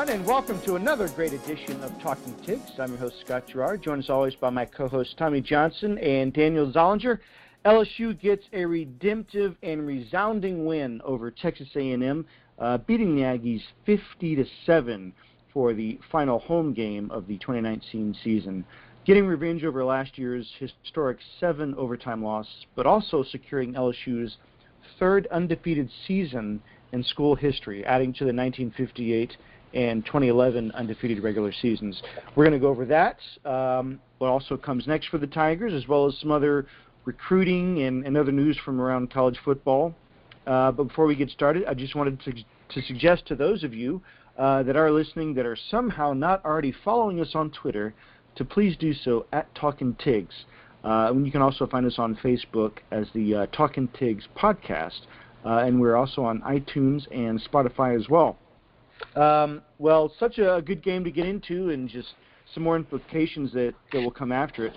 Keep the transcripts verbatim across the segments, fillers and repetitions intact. everyone, and welcome to another great edition of Talking Tigs. I'm your host, Scott Gerard, joined as always by my co-hosts Tommy Johnson and Daniel Zollinger. L S U gets a redemptive and resounding win over Texas A and M, uh, beating the Aggies fifty to seven for the final home game of the twenty nineteen season, getting revenge over last year's historic seven overtime loss, but also securing L S U's third undefeated season in school history, adding to the nineteen fifty-eight and twenty eleven undefeated regular seasons. We're going to go over that, um, what also comes next for the Tigers, as well as some other recruiting and, and other news from around college football. Uh, but before we get started, I just wanted to, to suggest to those of you uh, that are listening that are somehow not already following us on Twitter to please do so at Talkin' Tigs. Uh, and you can also find us on Facebook as the uh, Talkin' Tigs podcast. Uh, and we're also on iTunes and Spotify as well. Um, well, such a good game to get into, and just some more implications that, that will come after it.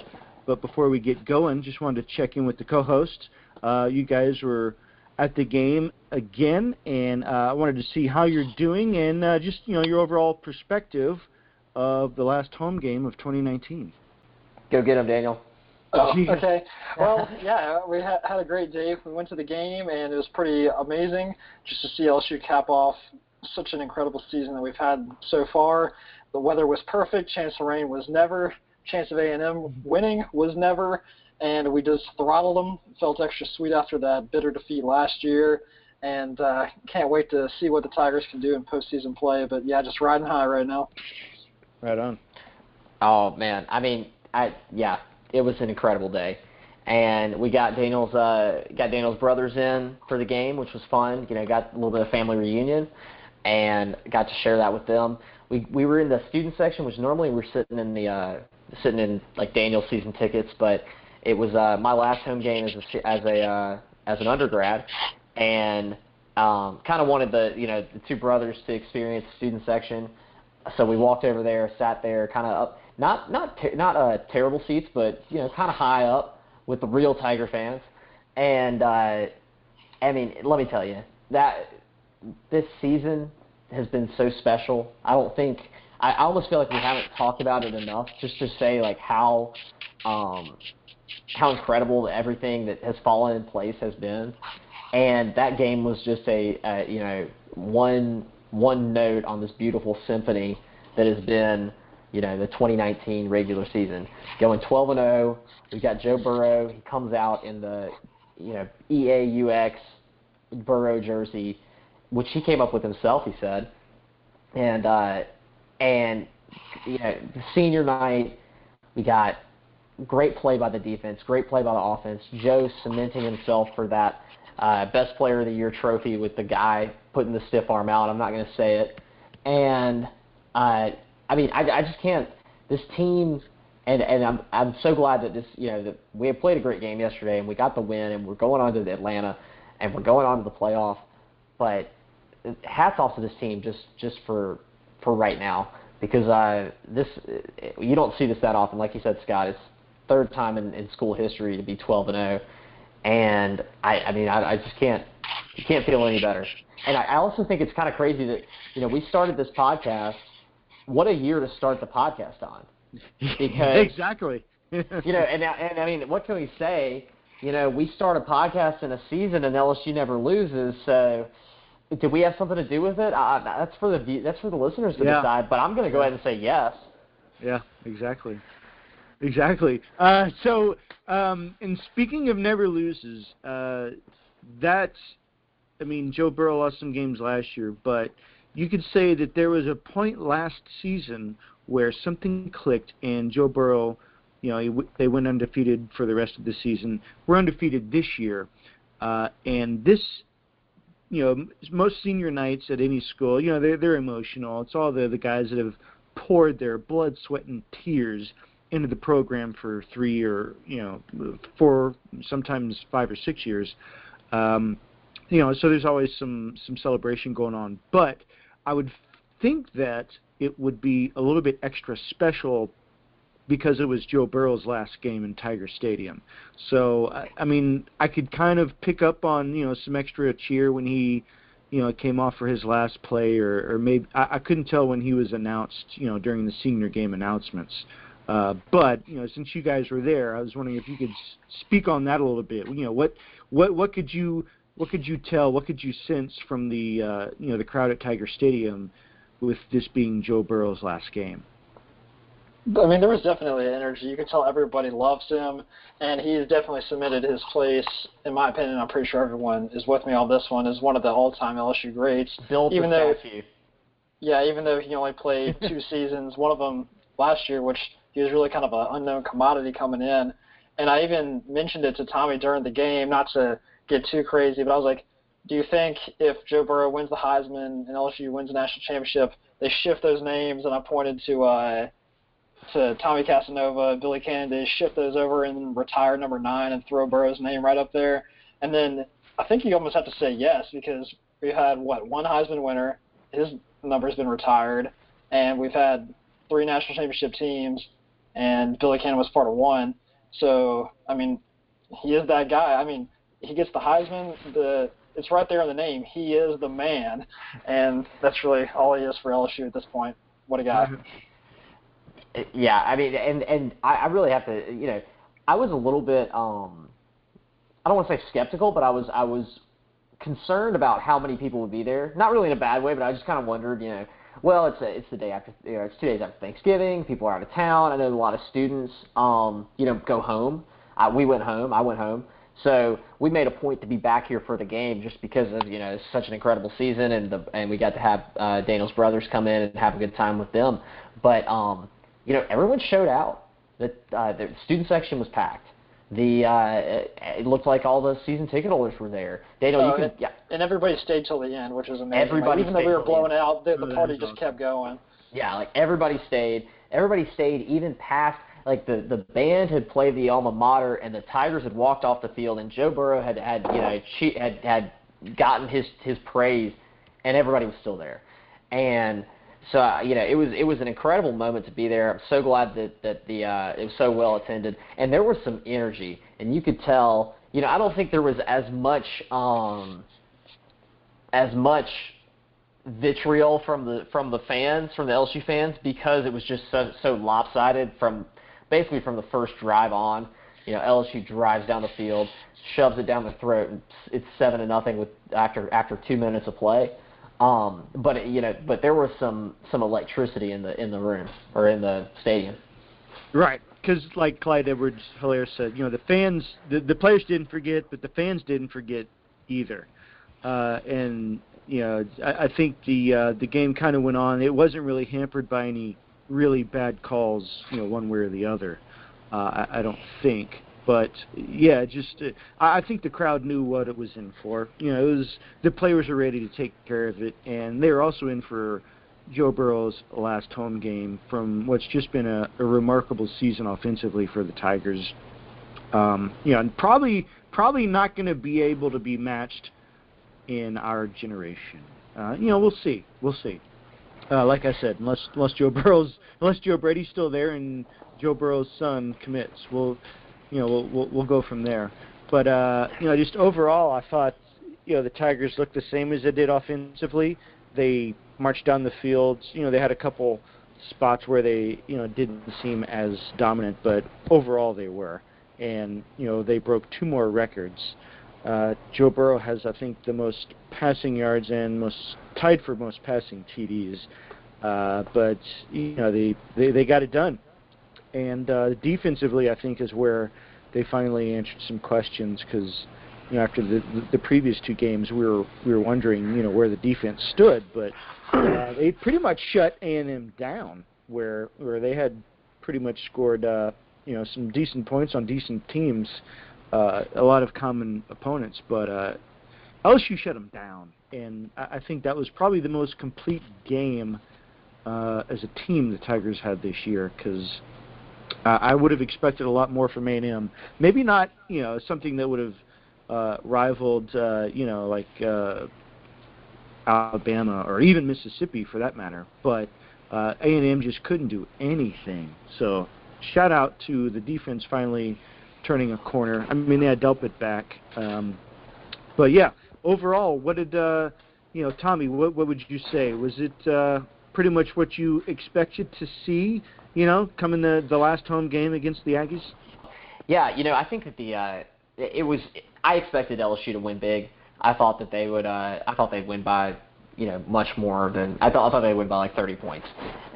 But before we get going, just wanted to check in with the co-hosts. Uh, you guys were at the game again, and uh, I wanted to see how you're doing and uh, just you know your overall perspective of the last home game of twenty nineteen. Go get him, Daniel. Oh, okay. Well, yeah, we had, had a great day. We went to the game, and it was pretty amazing just to see L S U cap off such an incredible season that we've had so far. The weather was perfect. Chance of rain was never. Chance of A and M winning was never. And we just throttled them. Felt extra sweet after that bitter defeat last year. And uh, can't wait to see what the Tigers can do in postseason play. But, yeah, just riding high right now. Right on. Oh, man. I mean, I yeah. It was an incredible day, and we got Daniel's uh, got Daniel's brothers in for the game, which was fun. You know, got a little bit of family reunion, and got to share that with them. We we were in the student section, which normally we're sitting in the uh, sitting in like Daniel's season tickets, but it was uh, my last home game as a, as a uh, as an undergrad, and um, kind of wanted the you know the two brothers to experience the student section, so we walked over there, sat there, kind of up. Not not ter- not uh, terrible seats, but you know, kind of high up with the real Tiger fans. And uh, I mean, let me tell you that this season has been so special. I don't think I, I almost feel like we haven't talked about it enough, just to say like how um, how incredible everything that has fallen in place has been. And that game was just a, a you know one one note on this beautiful symphony that has been. You know, the twenty nineteen regular season. Going twelve and oh, we've got Joe Burrow. He comes out in the, you know, E A U X Burrow jersey, which he came up with himself, he said. And, uh, and you know, senior night, we got great play by the defense, great play by the offense. Joe cementing himself for that uh, Best Player of the Year trophy with the guy putting the stiff arm out. I'm not going to say it. And, uh, I mean, I, I just can't. This team, and, and I'm I'm so glad that this, you know, that we had played a great game yesterday and we got the win and we're going on to the Atlanta and we're going on to the playoff. But hats off to this team just, just for for right now, because uh, this you don't see this that often. Like you said, Scott, it's third time in, in school history to be twelve and oh, and I I mean I, I just can't can't feel any better. And I, I also think it's kind of crazy that you know we started this podcast. What a year to start the podcast on, because exactly, you know, and and I mean, what can we say? You know, we start a podcast in a season, and L S U never loses. So, did we have something to do with it? Uh, that's for the that's for the listeners to yeah. decide. But I'm going to go ahead and say yes. Yeah, exactly, exactly. Uh, so, um, and speaking of never loses, uh, that's, I mean, Joe Burrow lost some games last year, but. You could say that there was a point last season where something clicked, and Joe Burrow, you know, he w- they went undefeated for the rest of the season. We're undefeated this year, uh, and this, you know, most senior nights at any school, you know, they're they're emotional. It's all the the guys that have poured their blood, sweat, and tears into the program for three or you know, four, sometimes five or six years, um, you know. So there's always some some celebration going on, but I would think that it would be a little bit extra special because it was Joe Burrow's last game in Tiger Stadium. So, I mean, I could kind of pick up on, you know, some extra cheer when he you know, it came off for his last play, or, or maybe I, I couldn't tell when he was announced, you know, during the senior game announcements. Uh, but you know, since you guys were there, I was wondering if you could speak on that a little bit. You know, what what what could you what could you tell? What could you sense from the uh, you know the crowd at Tiger Stadium with this being Joe Burrow's last game? I mean, there was definitely an energy. You could tell everybody loves him, and he's definitely cemented his place. In my opinion, I'm pretty sure everyone is with me on this one, is one of the all-time L S U greats. Built even though, Matthew. Yeah, even though he only played two seasons, one of them last year, which he was really kind of an unknown commodity coming in. And I even mentioned it to Tommy during the game, not to get too crazy, but I was like, do you think if Joe Burrow wins the Heisman and L S U wins the national championship, they shift those names? And I pointed to uh, to Tommy Casanova, Billy Cannon, they shift those over and retire number nine and throw Burrow's name right up there. And then I think you almost have to say yes, because we had, what, one Heisman winner, his number's been retired, and we've had three national championship teams, and Billy Cannon was part of one. So, I mean, he is that guy. I mean, he gets the Heisman, the it's right there in the name. He is the man, and that's really all he is for L S U at this point. What a guy. Yeah, I mean, and, and I really have to, you know, I was a little bit, um, I don't want to say skeptical, but I was I was concerned about how many people would be there. Not really in a bad way, but I just kind of wondered, you know, well, it's a, it's the day after, you know, it's two days after Thanksgiving. People are out of town. I know a lot of students, um, you know, go home. I, we went home. I went home. So we made a point to be back here for the game just because of, you know, it's such an incredible season, and the and we got to have uh, Daniel's brothers come in and have a good time with them. But um, you know, everyone showed out. The, uh, the student section was packed. The uh, it, it looked like all the season ticket holders were there. Daniel, oh, you can, and, yeah. And everybody stayed till the end, which was amazing. Everybody, like, even though we were blown out, the, the party just kept going. Yeah, like everybody stayed. Everybody stayed even past, like the, the band had played the alma mater, and the Tigers had walked off the field, and Joe Burrow had had you know che- had had gotten his his praise, and everybody was still there, and. So uh, you know, it was it was an incredible moment to be there. I'm so glad that that the uh, it was so well attended, and there was some energy, and you could tell. You know, I don't think there was as much um, as much vitriol from the from the fans, from the L S U fans, because it was just so so lopsided from basically from the first drive on. You know, L S U drives down the field, shoves it down the throat, and it's seven to nothing with after after two minutes of play. Um, but it, you know, but there was some, some electricity in the in the room or in the stadium. Right, because like Clyde Edwards-Helaire said, you know, the fans, the, the players didn't forget, but the fans didn't forget either. Uh, and you know, I, I think the uh, the game kind of went on. It wasn't really hampered by any really bad calls, you know, one way or the other. Uh, I, I don't think. But yeah, just uh, I think the crowd knew what it was in for. You know, it was the players were ready to take care of it, and they were also in for Joe Burrow's last home game from what's just been a, a remarkable season offensively for the Tigers. Um, you know, and probably probably not going to be able to be matched in our generation. Uh, you know, we'll see, we'll see. Uh, like I said, unless unless Joe Burrow's unless Joe Brady's still there and Joe Burrow's son commits, we'll. You know, we'll, we'll we'll go from there. But, uh, you know, just overall, I thought, you know, the Tigers looked the same as they did offensively. They marched down the field. You know, they had a couple spots where they, you know, didn't seem as dominant, but overall they were. And, you know, they broke two more records. Uh, Joe Burrow has, I think, the most passing yards and most tied for most passing T Ds. Uh, but, you know, they, they, they got it done. And uh, defensively, I think, is where they finally answered some questions, because you know, after the the previous two games, we were we were wondering, you know, where the defense stood, but uh, they pretty much shut A and M down, where where they had pretty much scored uh, you know some decent points on decent teams, uh, a lot of common opponents, but uh, L S U shut them down, and I, I think that was probably the most complete game uh, as a team the Tigers had this year, because. Uh, I would have expected a lot more from A and M. Maybe not, you know, something that would have uh, rivaled, uh, you know, like uh, Alabama or even Mississippi for that matter. But uh, A and M just couldn't do anything. So shout out to the defense finally turning a corner. I mean, they had Delpit back. Um, but yeah, overall, what did uh, you know, Tommy, what what would you say? Was it uh, pretty much what you expected to see, you know, coming the the last home game against the Aggies? Yeah, you know, I think that the uh, it was I expected L S U to win big. I thought that they would. Uh, I thought they'd win by, you know, much more than I thought. I thought they'd win by like thirty points,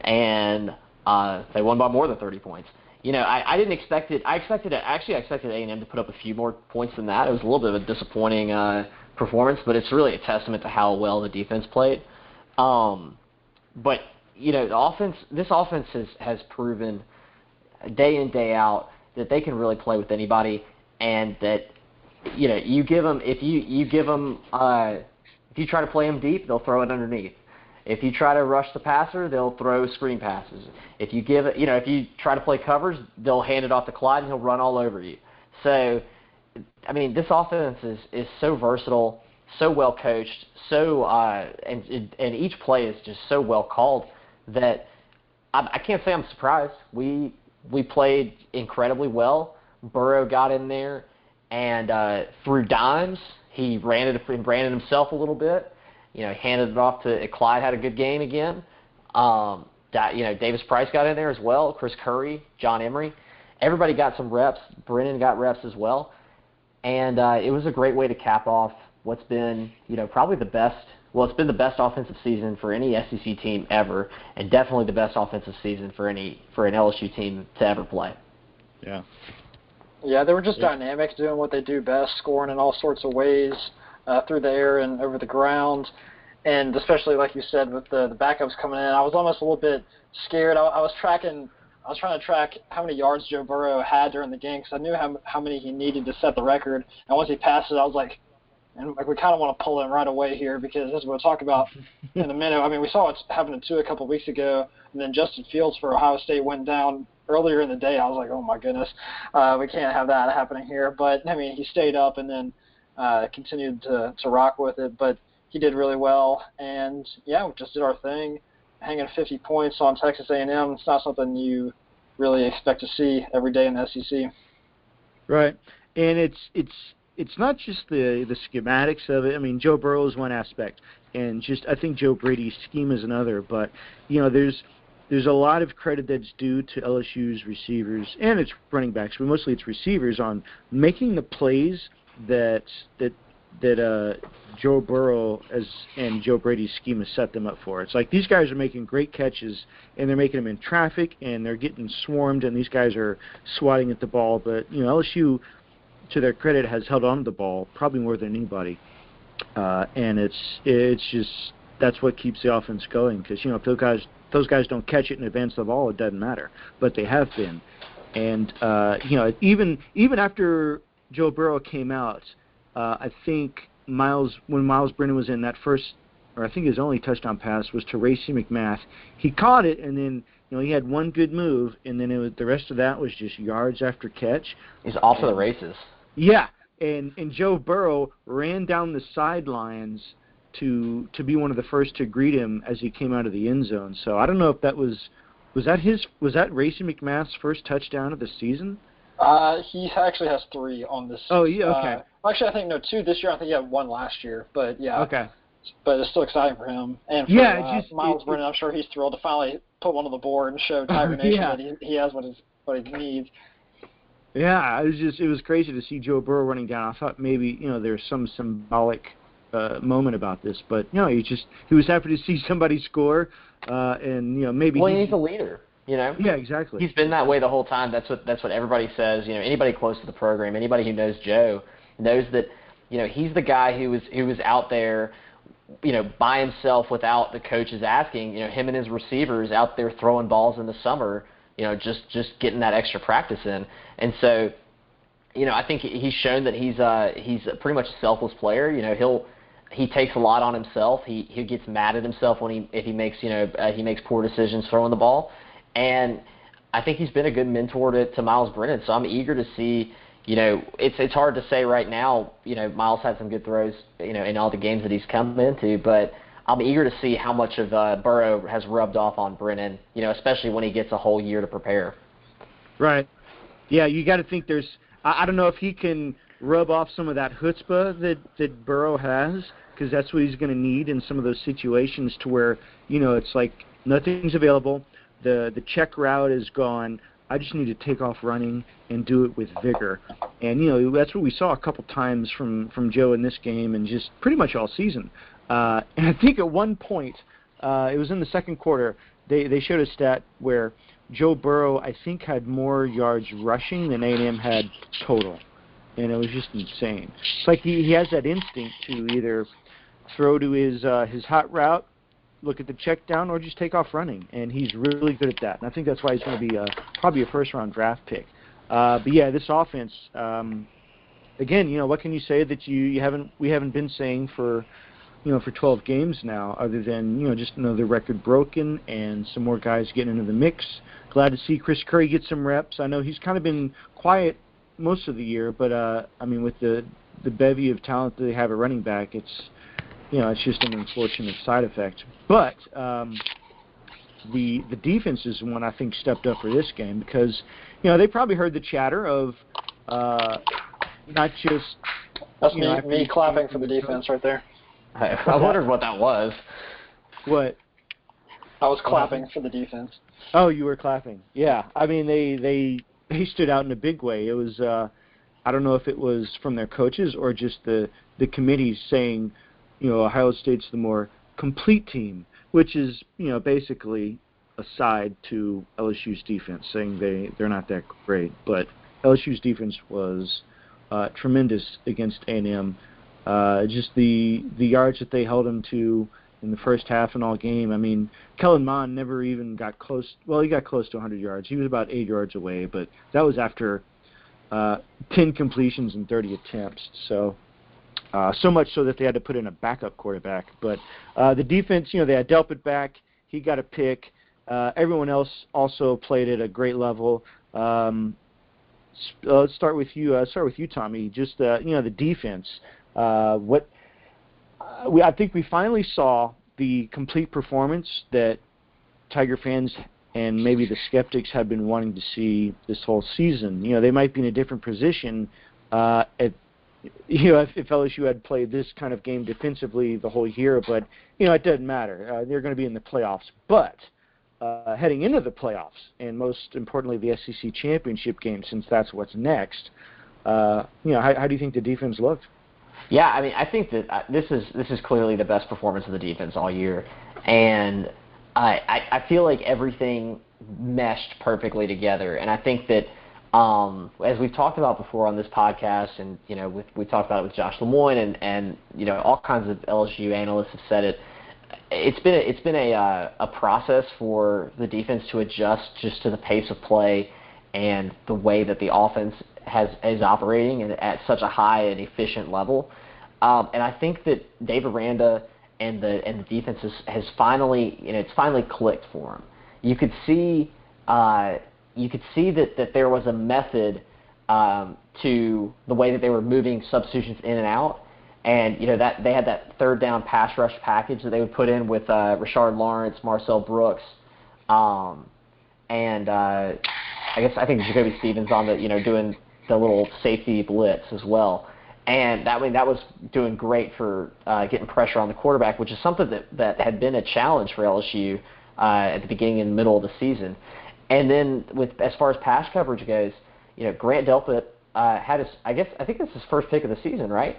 and uh, they won by more than thirty points. You know, I, I didn't expect it. I expected it, actually. I expected A and M to put up a few more points than that. It was a little bit of a disappointing uh, performance, but it's really a testament to how well the defense played. Um, but you know, the offense. This offense has, has proven day in, day out that they can really play with anybody, and that. You know, you give them if you you give them uh, if you try to play them deep, they'll throw it underneath. If you try to rush the passer, they'll throw screen passes. If you give it, you know, if you try to play covers, they'll hand it off to Clyde and he'll run all over you. So, I mean, this offense is, is so versatile, so well coached, so uh, and and each play is just so well called that I, I can't say I'm surprised. We we played incredibly well. Burrow got in there. And uh, through dimes, he ran it and branded himself a little bit. You know, handed it off to Clyde. Had a good game again. Um, that, you know, Davis Price got in there as well. Chris Curry, John Emery, everybody got some reps. Brennan got reps as well, and uh, it was a great way to cap off what's been, you know, probably the best. Well, it's been the best offensive season for any S E C team ever, and definitely the best offensive season for any for an L S U team to ever play. Yeah. Yeah, they were just yeah. dynamic, doing what they do best, scoring in all sorts of ways uh, through the air and over the ground, and especially like you said with the, the backups coming in, I was almost a little bit scared. I, I was tracking, I was trying to track how many yards Joe Burrow had during the game because I knew how how many he needed to set the record. And once he passed it, I was like, and like we kind of want to pull him right away here because this is what we'll talk about in a minute. I mean, we saw it happen to a couple of weeks ago, and then Justin Fields for Ohio State went down. Earlier in the day, I was like, oh, my goodness, uh, we can't have that happening here. But, I mean, he stayed up and then uh, continued to, to rock with it. But he did really well. And, yeah, we just did our thing, hanging fifty points on Texas A and M. It's not something you really expect to see every day in the S E C. Right. And it's it's it's not just the, the schematics of it. I mean, Joe Burrow is one aspect. And just I think Joe Brady's scheme is another. But, you know, there's – There's a lot of credit that's due to L S U's receivers and its running backs, but mostly its receivers, on making the plays that that that uh, Joe Burrow as and Joe Brady's scheme has set them up for. It's like these guys are making great catches, and they're making them in traffic, and they're getting swarmed, and these guys are swatting at the ball. But you know, L S U, to their credit, has held on to the ball probably more than anybody, uh, and it's it's just that's what keeps the offense going because you know if those guys. Those guys don't catch it and advance the ball, it doesn't matter. But they have been. And, uh, you know, even even after Joe Burrow came out, uh, I think Miles when Miles Brennan was in that first, or I think his only touchdown pass was to Racy McMath. He caught it, and then, you know, he had one good move, and then it was, the rest of that was just yards after catch. He's off to the races. Yeah. And, and Joe Burrow ran down the sidelines to to be one of the first to greet him as he came out of the end zone. So I don't know if that was was that his was that Racy McMath's first touchdown of the season? Uh, he actually has three on this. Oh yeah, okay. Uh, actually, I think no two this year. I think he had one last year, but yeah. Okay. But it's still exciting for him and for yeah, uh, just, Miles it, Brennan. I'm sure he's thrilled to finally put one on the board and show Tyrann Mathieu yeah. that he, he has what his what he needs. Yeah, it was just it was crazy to see Joe Burrow running down. I thought maybe you know there's some symbolic. Uh, moment about this, but no, he just he was happy to see somebody score, uh, and you know maybe. Well, he's, he's a leader, you know. Yeah, exactly. He's been that way the whole time. That's what that's what everybody says. You know, anybody close to the program, anybody who knows Joe knows that. You know, he's the guy who was who was out there, you know, by himself without the coaches asking. You know, him and his receivers out there throwing balls in the summer. You know, just just getting that extra practice in, and so, you know, I think he's shown that he's uh he's a pretty much a selfless player. You know, he'll. He takes a lot on himself. He he gets mad at himself when he if he makes you know uh, he makes poor decisions throwing the ball, and I think he's been a good mentor to, to Miles Brennan. So I'm eager to see you know it's it's hard to say right now you know Miles had some good throws you know in all the games that he's come into, but I'm eager to see how much of uh, Burrow has rubbed off on Brennan you know especially when he gets a whole year to prepare. Right. Yeah, you got to think there's I, I don't know if he can. rub off some of that chutzpah that, that Burrow has, because that's what he's going to need in some of those situations to where, you know, it's like nothing's available, the the check route is gone, I just need to take off running and do it with vigor. And, you know, that's what we saw a couple times from, from Joe in this game and just pretty much all season. Uh, and I think at one point, uh, it was in the second quarter, they, they showed a stat where Joe Burrow, I think, had more yards rushing than A and M had total. And it was just insane. It's like he, he has that instinct to either throw to his uh, his hot route, look at the check down, or just take off running. And he's really good at that. And I think that's why he's going to be a, probably a first-round draft pick. Uh, but, yeah, this offense, um, again, you know, what can you say that you, you haven't we haven't been saying for, you know, for twelve games now, other than, you know, just another record broken and some more guys getting into the mix. Glad to see Chris Curry get some reps. I know he's kind of been quiet most of the year, but uh, I mean, with the the bevy of talent that they have at running back, it's you know it's just an unfortunate side effect. But um, the the defense is the one I think stepped up for this game, because you know they probably heard the chatter of uh, not just that's me, know, me clapping for the defense right there. I, I wondered what that was. What? I was clapping for the defense. Oh, you were clapping. Yeah, I mean they they. They stood out in a big way. It was, uh, I don't know if it was from their coaches or just the, the committees saying, you know, Ohio State's the more complete team, which is, you know, basically a side to L S U's defense, saying they, they're not that great. But L S U's defense was uh, tremendous against A and M. Uh, just the, the yards that they held them to in the first half and all game. I mean, Kellen Mond never even got close. Well, he got close to one hundred yards. He was about eight yards away, but that was after uh, ten completions and thirty attempts. So, uh, so much so that they had to put in a backup quarterback. But uh, the defense, you know, they had Delpit back. He got a pick. Uh, everyone else also played at a great level. Um, uh, let's start with you. Uh, start with you, Tommy. Just uh, you know, the defense. Uh, what? Uh, we, I think we finally saw the complete performance that Tiger fans and maybe the skeptics have been wanting to see this whole season. You know, they might be in a different position uh, at, you know, if, if L S U had played this kind of game defensively the whole year, but, you know, it doesn't matter. Uh, they're going to be in the playoffs. But uh, heading into the playoffs, and most importantly the S E C championship game, since that's what's next, uh, you know, how, how do you think the defense looked? Yeah, I mean, I think that uh, this is this is clearly the best performance of the defense all year, and I, I I feel like everything meshed perfectly together. And I think that um, as we've talked about before on this podcast, and you know, with, we talked about it with Josh Lemoine, and, and you know, all kinds of L S U analysts have said it. It's been a, it's been a uh, a process for the defense to adjust just to the pace of play and the way that the offense has is operating and at such a high and efficient level. Um, and I think that Dave Aranda and the and the defense has, has finally you know, it's finally clicked for him. You could see uh, you could see that, that there was a method um, to the way that they were moving substitutions in and out. And you know that they had that third down pass rush package that they would put in with uh, Rashard Lawrence, Marcel Brooks, um, and uh, I guess I think Jacoby Stevens on the you know doing. the little safety blitz as well. And that way, that was doing great for uh, getting pressure on the quarterback, which is something that, that had been a challenge for L S U uh, at the beginning and middle of the season. And then with as far as pass coverage goes, you know, Grant Delpit uh, had his, I guess, I think this is his first pick of the season, right?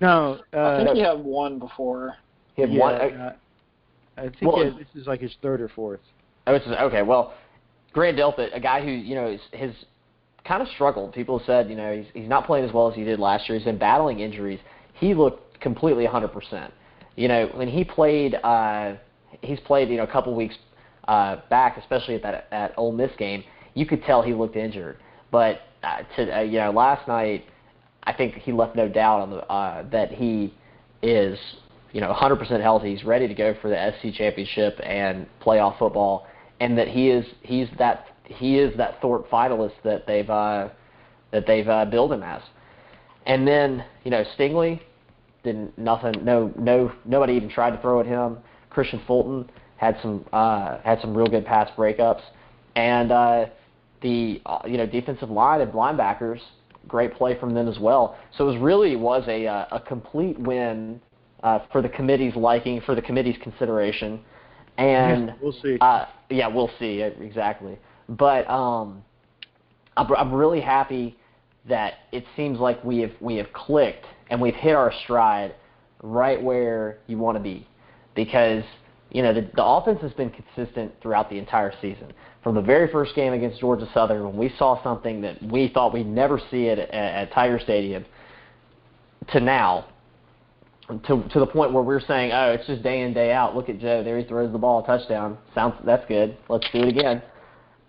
No. Uh, I think no. He had one before. He had yeah, one? Uh, I think well, it, this is like his third or fourth. Oh, it's, okay, well, Grant Delpit, a guy who, you know, is, his – kind of struggled. People said, you know, he's, he's not playing as well as he did last year. He's been battling injuries. He looked completely one hundred percent. You know, when he played, uh, he's played, you know, a couple weeks uh, back, especially at that at Ole Miss game, you could tell he looked injured. But, uh, to, uh, you know, last night, I think he left no doubt on the uh, that he is, you know, one hundred percent healthy. He's ready to go for the S E C championship and playoff football, and that he is he's that He is that Thorpe finalist that they've uh, that they've uh, billed him as. And then you know Stingley didn't nothing. No no nobody even tried to throw at him. Christian Fulton had some uh, had some real good pass breakups. And uh, the uh, you know defensive line and linebackers great play from them as well. So it was really was a uh, a complete win uh, for the committee's liking, for the committee's consideration. And yeah, we'll see. Uh, yeah, we'll see exactly. But um, I'm, I'm really happy that it seems like we have we have clicked and we've hit our stride right where you want to be, because you know the, the offense has been consistent throughout the entire season. From the very first game against Georgia Southern, when we saw something that we thought we'd never see it at, at Tiger Stadium, to now, to to the point where we're saying, oh, it's just day in, day out. Look at Joe. There he throws the ball, touchdown. Sounds that's good. Let's do it again.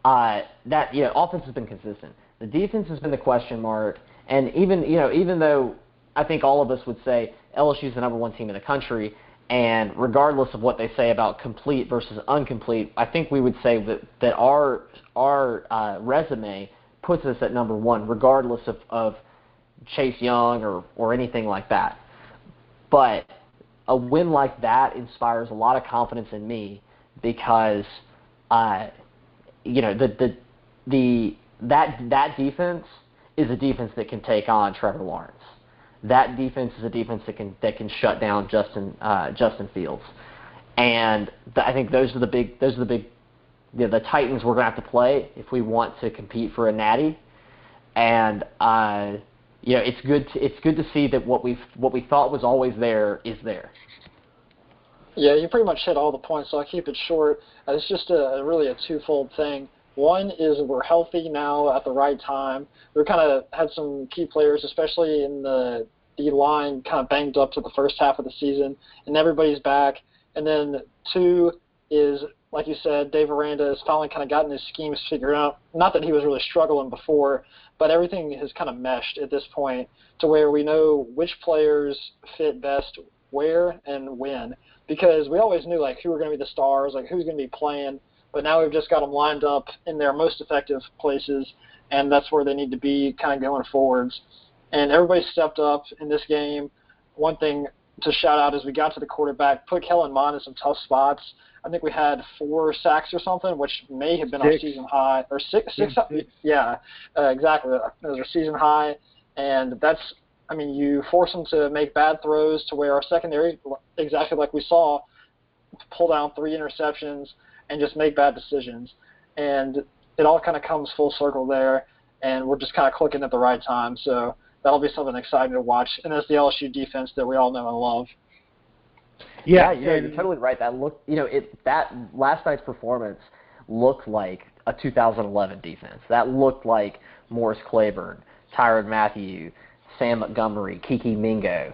Uh, that you know, offense has been consistent. The defense has been the question mark. And even you know, even though I think all of us would say L S U is the number one team in the country, and regardless of what they say about complete versus incomplete, I think we would say that, that our our uh, resume puts us at number one, regardless of, of Chase Young or, or anything like that. But a win like that inspires a lot of confidence in me, because uh, you know the the the that that defense is a defense that can take on Trevor Lawrence. That defense is a defense that can that can shut down Justin uh, Justin Fields, and th- I think those are the big those are the big you know, the Titans we're gonna have to play if we want to compete for a natty. And uh, you know it's good to, it's good to see that what we what we thought was always there is there. Yeah, you pretty much hit all the points, so I'll keep it short. It's just a really a twofold thing. One is we're healthy now at the right time. We kind of had some key players, especially in the the line, kind of banged up to the first half of the season, and everybody's back. And then two is, like you said, Dave Aranda has finally kind of gotten his schemes figured out. Not that he was really struggling before, but everything has kind of meshed at this point to where we know which players fit best where and when. Because we always knew, like, who were going to be the stars, like, who's going to be playing. But now we've just got them lined up in their most effective places, and that's where they need to be kind of going forwards. And everybody stepped up in this game. One thing to shout out is we got to the quarterback, put Kellen Mond in some tough spots. I think we had four sacks or something, which may have been six. Our season high. Or six, six yeah, uh, exactly. It was our season high. And that's, I mean, you force them to make bad throws to where our secondary, exactly like we saw, pull down three interceptions and just make bad decisions. And it all kind of comes full circle there, and we're just kind of clicking at the right time. So that'll be something exciting to watch. And that's the L S U defense that we all know and love. Yeah, yeah you're and, totally right. That look, you know, it that last night's performance looked like a two thousand eleven defense. That looked like Morris Claiborne, Tyrann Mathieu, Sam Montgomery, Kiki Mingo.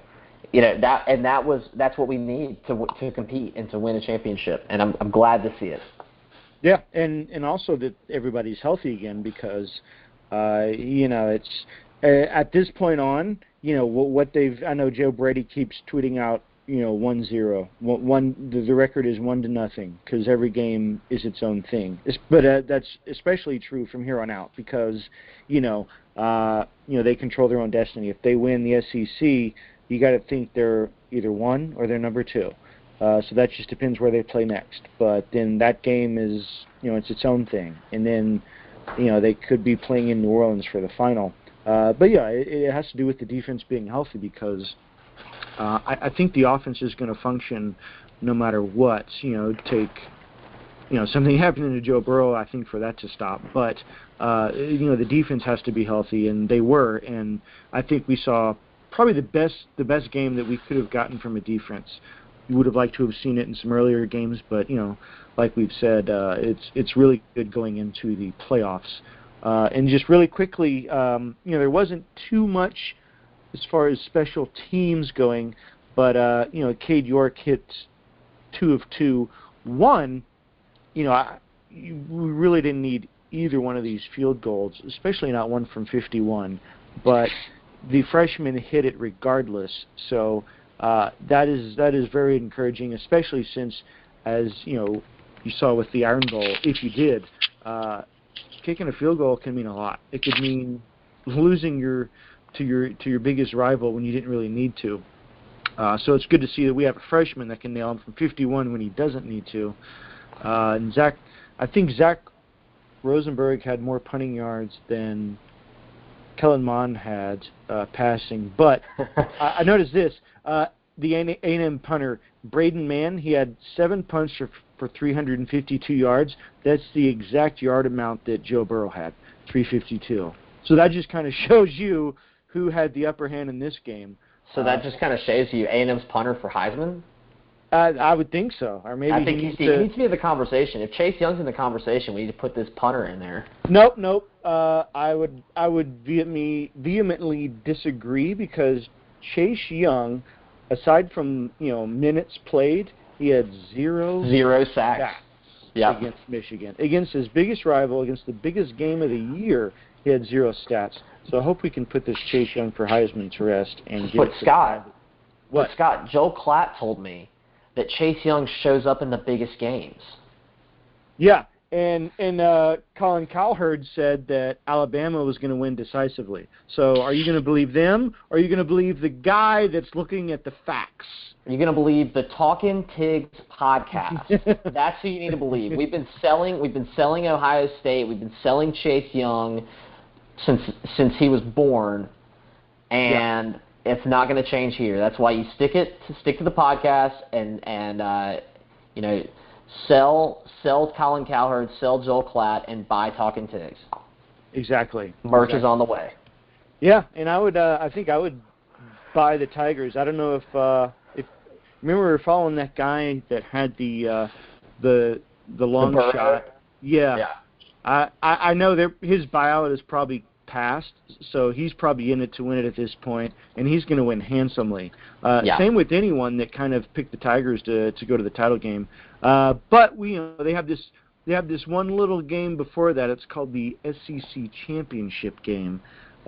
You know that, and that was that's what we need to to compete and to win a championship. And I'm I'm glad to see it. Yeah, and, and also that everybody's healthy again, because uh, you know it's uh, at this point on you know what, what they've I know Joe Brady keeps tweeting out you know one zero one, one the, the record is one to nothing, because every game is its own thing. It's, but uh, that's especially true from here on out, because you know uh, you know they control their own destiny. If they win the S E C, you got to think they're either one or they're number two. Uh, so that just depends where they play next. But then that game is, you know, it's its own thing. And then, you know, they could be playing in New Orleans for the final. Uh, but, yeah, it, it has to do with the defense being healthy, because uh, I, I think the offense is going to function no matter what. You know, take, you know, something happening to Joe Burrow, I think, for that to stop. But, uh, you know, the defense has to be healthy, and they were. And I think we saw probably the best the best game that we could have gotten from a defense. We would have liked to have seen it in some earlier games, but you know, like we've said, uh, it's it's really good going into the playoffs. Uh, and just really quickly, um, you know, there wasn't too much as far as special teams going, but uh, you know, Cade York hit two of two. One, you know, I, we really didn't need either one of these field goals, especially not one from fifty-one, but the freshman hit it regardless, so uh, that is that is very encouraging, especially since, as you know, you saw with the Iron Bowl, if you did, uh, kicking a field goal can mean a lot. It could mean losing your to your to your biggest rival when you didn't really need to. Uh, so it's good to see that we have a freshman that can nail him from fifty-one when he doesn't need to. Uh, and Zach, I think Zach Rosenberg had more punting yards than Kellen Mond had uh, passing. But I, I noticed this. Uh, the A and M punter, Braden Mann, he had seven punts for, for three hundred fifty-two yards. That's the exact yard amount that Joe Burrow had, three fifty-two. So that just kind of shows you who had the upper hand in this game. So that uh, just kind of shows you A and M's punter for Heisman? I, I would think so. Or maybe I think he needs, he, to, he needs to be in the conversation. If Chase Young's in the conversation, we need to put this punter in there. Nope, nope. Uh, I would I would vehemently disagree because Chase Young, aside from you know minutes played, he had zero zero sacks, sacks yep. against Michigan, against his biggest rival, against the biggest game of the year. He had zero stats. So I hope we can put this Chase Young for Heisman to rest and get. But Scott, what but Scott Joel Klatt told me that Chase Young shows up in the biggest games. Yeah, and and uh, Colin Cowherd said that Alabama was going to win decisively. So are you going to believe them, or are you going to believe the guy that's looking at the facts? Are you going to believe the Talkin' Tigs podcast? That's who you need to believe. We've been selling. We've been selling Ohio State. We've been selling Chase Young since since he was born, and. Yeah. It's not going to change here. That's why you stick it to stick to the podcast and and uh, you know sell sell Colin Cowherd, sell Joel Klatt, and buy Talkin' Tigs. Exactly. Merch exactly. is on the way. Yeah, and I would uh, I think I would buy the Tigers. I don't know if uh, if remember we were following that guy that had the uh, the the long the shot. Yeah. yeah. I I know that his buyout is probably. Past, so he's probably in it to win it at this point, and he's going to win handsomely. Uh, yeah. Same with anyone that kind of picked the Tigers to to go to the title game. Uh, but we, you know, they have this they have this one little game before that. It's called the S E C Championship game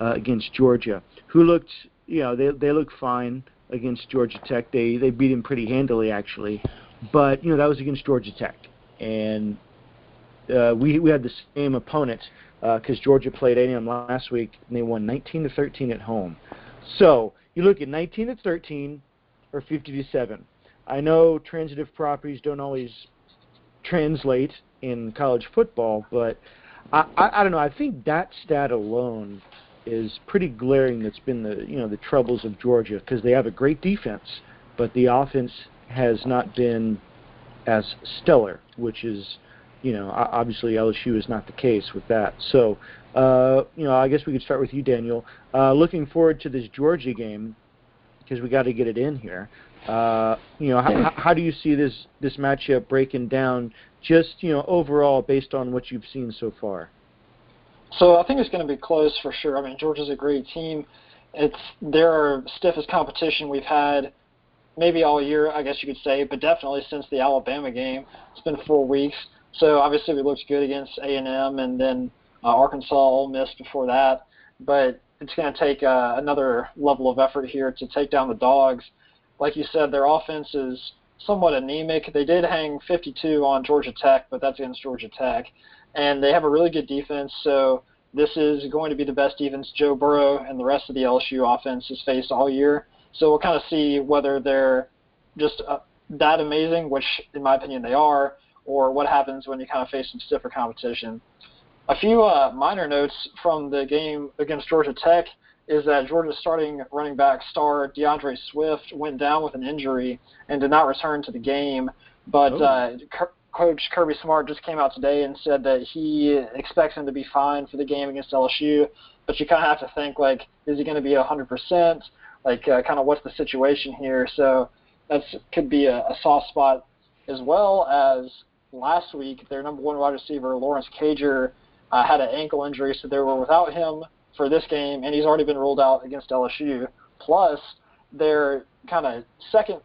uh, against Georgia, who looked you know they they looked fine against Georgia Tech. They they beat him pretty handily actually, but you know that was against Georgia Tech, and uh, we we had the same opponent. Because uh, Georgia played A and M last week and they won nineteen to thirteen at home. So you look at nineteen to thirteen or fifty to seven. I know transitive properties don't always translate in college football, but I, I, I don't know. I think that stat alone is pretty glaring. That's been the you know the troubles of Georgia because they have a great defense, but the offense has not been as stellar, which is. You know, obviously L S U is not the case with that. So, uh, you know, I guess we could start with you, Daniel. Uh, looking forward to this Georgia game because we got to get it in here. Uh, you know, how, how do you see this this matchup breaking down? Just you know, overall based on what you've seen so far. So I think it's going to be close for sure. I mean, Georgia's a great team. It's their stiffest competition we've had. Maybe all year, I guess you could say, but definitely since the Alabama game. It's been four weeks. So obviously we looked good against A and M and then uh, Arkansas, Ole Miss before that. But it's going to take uh, another level of effort here to take down the Dogs. Like you said, their offense is somewhat anemic. They did hang fifty-two on Georgia Tech, but that's against Georgia Tech. And they have a really good defense, so this is going to be the best defense Joe Burrow and the rest of the L S U offense has faced all year. So we'll kind of see whether they're just uh, that amazing, which in my opinion they are, or what happens when you kind of face some stiffer competition. A few uh, minor notes from the game against Georgia Tech is that Georgia's starting running back star DeAndre Swift went down with an injury and did not return to the game, but oh. uh, C- Coach Kirby Smart just came out today and said that he expects him to be fine for the game against L S U, but you kind of have to think, like, is he going to be one hundred percent? Like, uh, kind of what's the situation here? So that could be a, a soft spot, as well as last week, their number one wide receiver, Lawrence Cager, uh, had an ankle injury, so they were without him for this game, and he's already been ruled out against L S U. Plus, their kind of second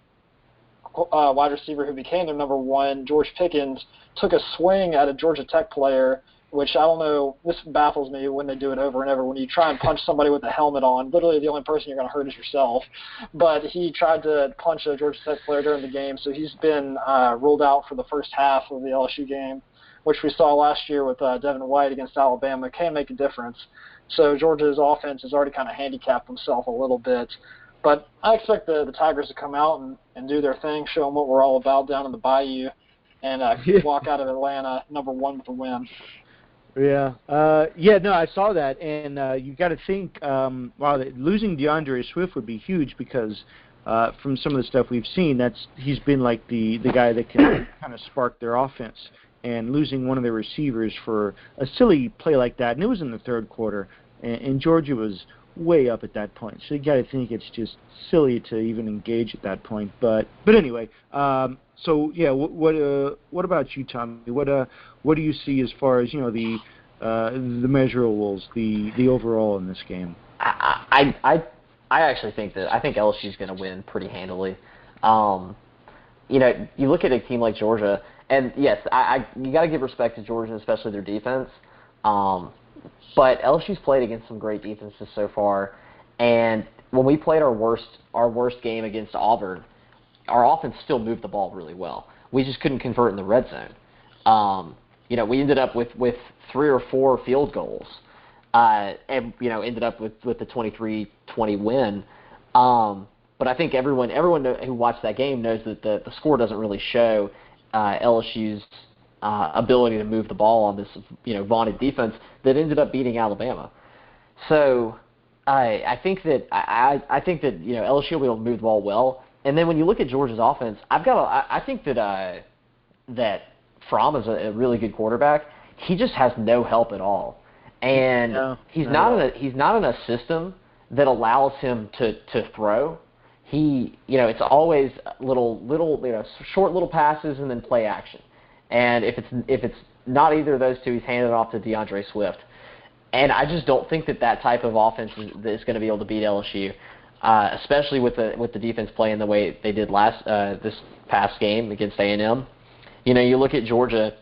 uh, wide receiver who became their number one, George Pickens, took a swing at a Georgia Tech player, which I don't know, this baffles me when they do it over and over. When you try and punch somebody with a helmet on, literally the only person you're going to hurt is yourself. But he tried to punch a Georgia Tech player during the game, so he's been uh, ruled out for the first half of the L S U game, which we saw last year with uh, Devin White against Alabama. Can make a difference. So Georgia's offense has already kind of handicapped themselves a little bit. But I expect the, the Tigers to come out and, and do their thing, show them what we're all about down in the Bayou, and uh, walk out of Atlanta number one with a win. Yeah, uh, yeah, no, I saw that, and uh, you got to think, um, wow, losing DeAndre Swift would be huge because uh, from some of the stuff we've seen, that's he's been like the the guy that can kind of spark their offense. And losing one of their receivers for a silly play like that, and it was in the third quarter, and, and Georgia was way up at that point. So you got to think it's just silly to even engage at that point. But but anyway, um, so yeah, what what, uh, what about you, Tommy? What uh what do you see as far as you know the uh, the measurables, the the overall in this game? I I I, I actually think that I think L S U is going to win pretty handily. Um, you know, you look at a team like Georgia, and yes, I, I you got to give respect to Georgia, especially their defense. Um, But L S U's played against some great defenses so far, and when we played our worst our worst game against Auburn, our offense still moved the ball really well. We just couldn't convert in the red zone. Um, you know, we ended up with, with three or four field goals, uh, and you know, ended up with, with the twenty-three twenty win. Um, but I think everyone everyone who watched that game knows that the, the score doesn't really show uh, L S U's. Uh, ability to move the ball on this, you know, vaunted defense that ended up beating Alabama. So I I think that I, I think that you know L S U will be able to move the ball well. And then when you look at Georgia's offense, I've got a, I, I think that uh, that Fromm is a, a really good quarterback. He just has no help at all, and no, he's no not in a he's not in a system that allows him to, to throw. He you know it's always little little you know short little passes and then play action. And if it's if it's not either of those two, he's handed off to DeAndre Swift. And I just don't think that that type of offense is, is going to be able to beat L S U, uh, especially with the with the defense playing the way they did last uh, this past game against A and M. You know, you look at Georgia;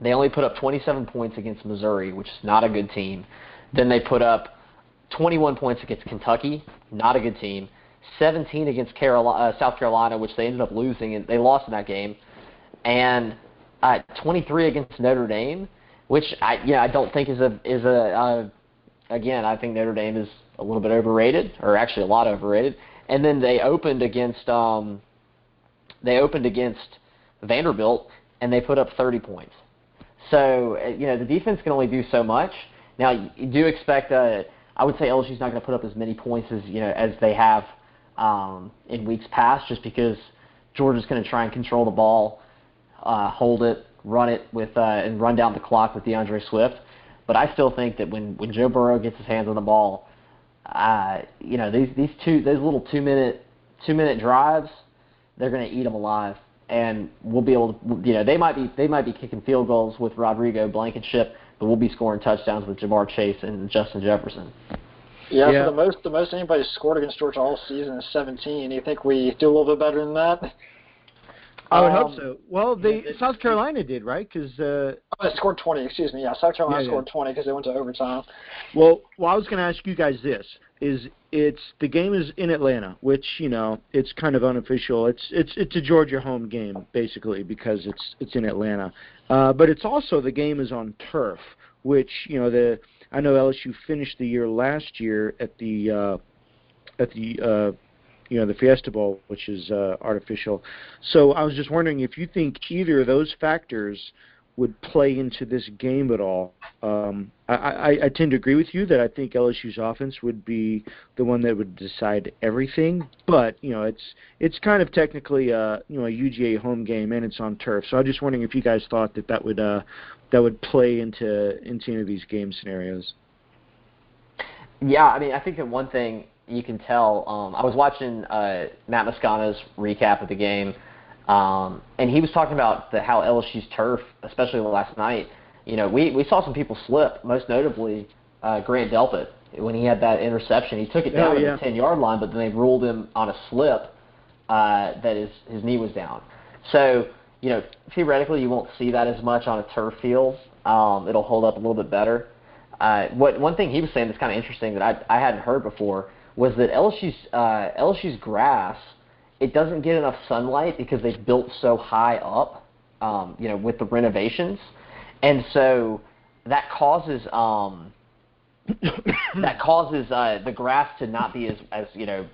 they only put up twenty-seven points against Missouri, which is not a good team. Then they put up twenty-one points against Kentucky, not a good team. seventeen against Carolina, uh, South Carolina, which they ended up losing, and they lost in that game. And Uh, twenty-three against Notre Dame, which I yeah I don't think is a is a uh, again I think Notre Dame is a little bit overrated, or actually a lot overrated. And then they opened against um they opened against Vanderbilt and they put up thirty points. So you know the defense can only do so much. Now you do expect uh I would say L S U's not going to put up as many points as you know as they have um, in weeks past, just because Georgia's going to try and control the ball. Uh, hold it, run it with, uh, and run down the clock with DeAndre Swift. But I still think that when, when Joe Burrow gets his hands on the ball, uh, you know these these two those little two minute two minute drives, they're going to eat them alive, and we'll be able to you know they might be they might be kicking field goals with Rodrigo Blankenship, but we'll be scoring touchdowns with Jamar Chase and Justin Jefferson. Yeah, yeah. For the most the most anybody's scored against Georgia all season is seventeen. You think we do a little bit better than that? I would um, hope so. Well, they, yeah, South Carolina did, right? Because uh, oh, they scored twenty. Excuse me. Yeah, South Carolina yeah, yeah. scored twenty because they went to overtime. Well, well, I was going to ask you guys this: is it's the game is in Atlanta, which you know it's kind of unofficial. It's it's it's a Georgia home game basically because it's it's in Atlanta, uh, but it's also the game is on turf, which you know the I know L S U finished the year last year at the uh, at the uh, you know, the Fiesta Bowl, which is uh, artificial. So I was just wondering if you think either of those factors would play into this game at all. Um, I, I, I tend to agree with you that I think L S U's offense would be the one that would decide everything. But, you know, it's it's kind of technically a, you know, a U G A home game, and it's on turf. So I was just wondering if you guys thought that that would, uh, that would play into, into any of these game scenarios. Yeah, I mean, I think that one thing – you can tell. Um, I was watching uh, Matt Mascano's recap of the game, um, and he was talking about the, how L S U's turf, especially last night. You know, we, we saw some people slip. Most notably, uh, Grant Delpit when he had that interception. He took it down oh, yeah. at the ten-yard line, but then they ruled him on a slip uh, that his his knee was down. So you know, theoretically, you won't see that as much on a turf field. Um, it'll hold up a little bit better. Uh, what one thing he was saying that's kind of interesting that I I hadn't heard before. Was that L S U's uh, L S U's grass? It doesn't get enough sunlight because they've built so high up, um, you know, with the renovations, and so that causes um, that causes uh, the grass to not be as, as you know,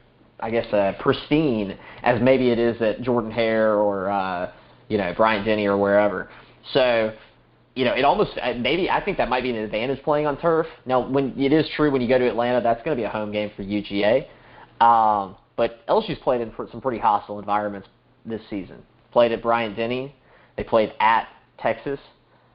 I guess uh, pristine as maybe it is at Jordan Hare or uh, you know Bryant Denny or wherever. So you know, it almost maybe I think that might be an advantage playing on turf. Now, when it is true when you go to Atlanta, that's going to be a home game for U G A. Um, but L S U's played in some pretty hostile environments this season. Played at Bryant-Denny. They played at Texas.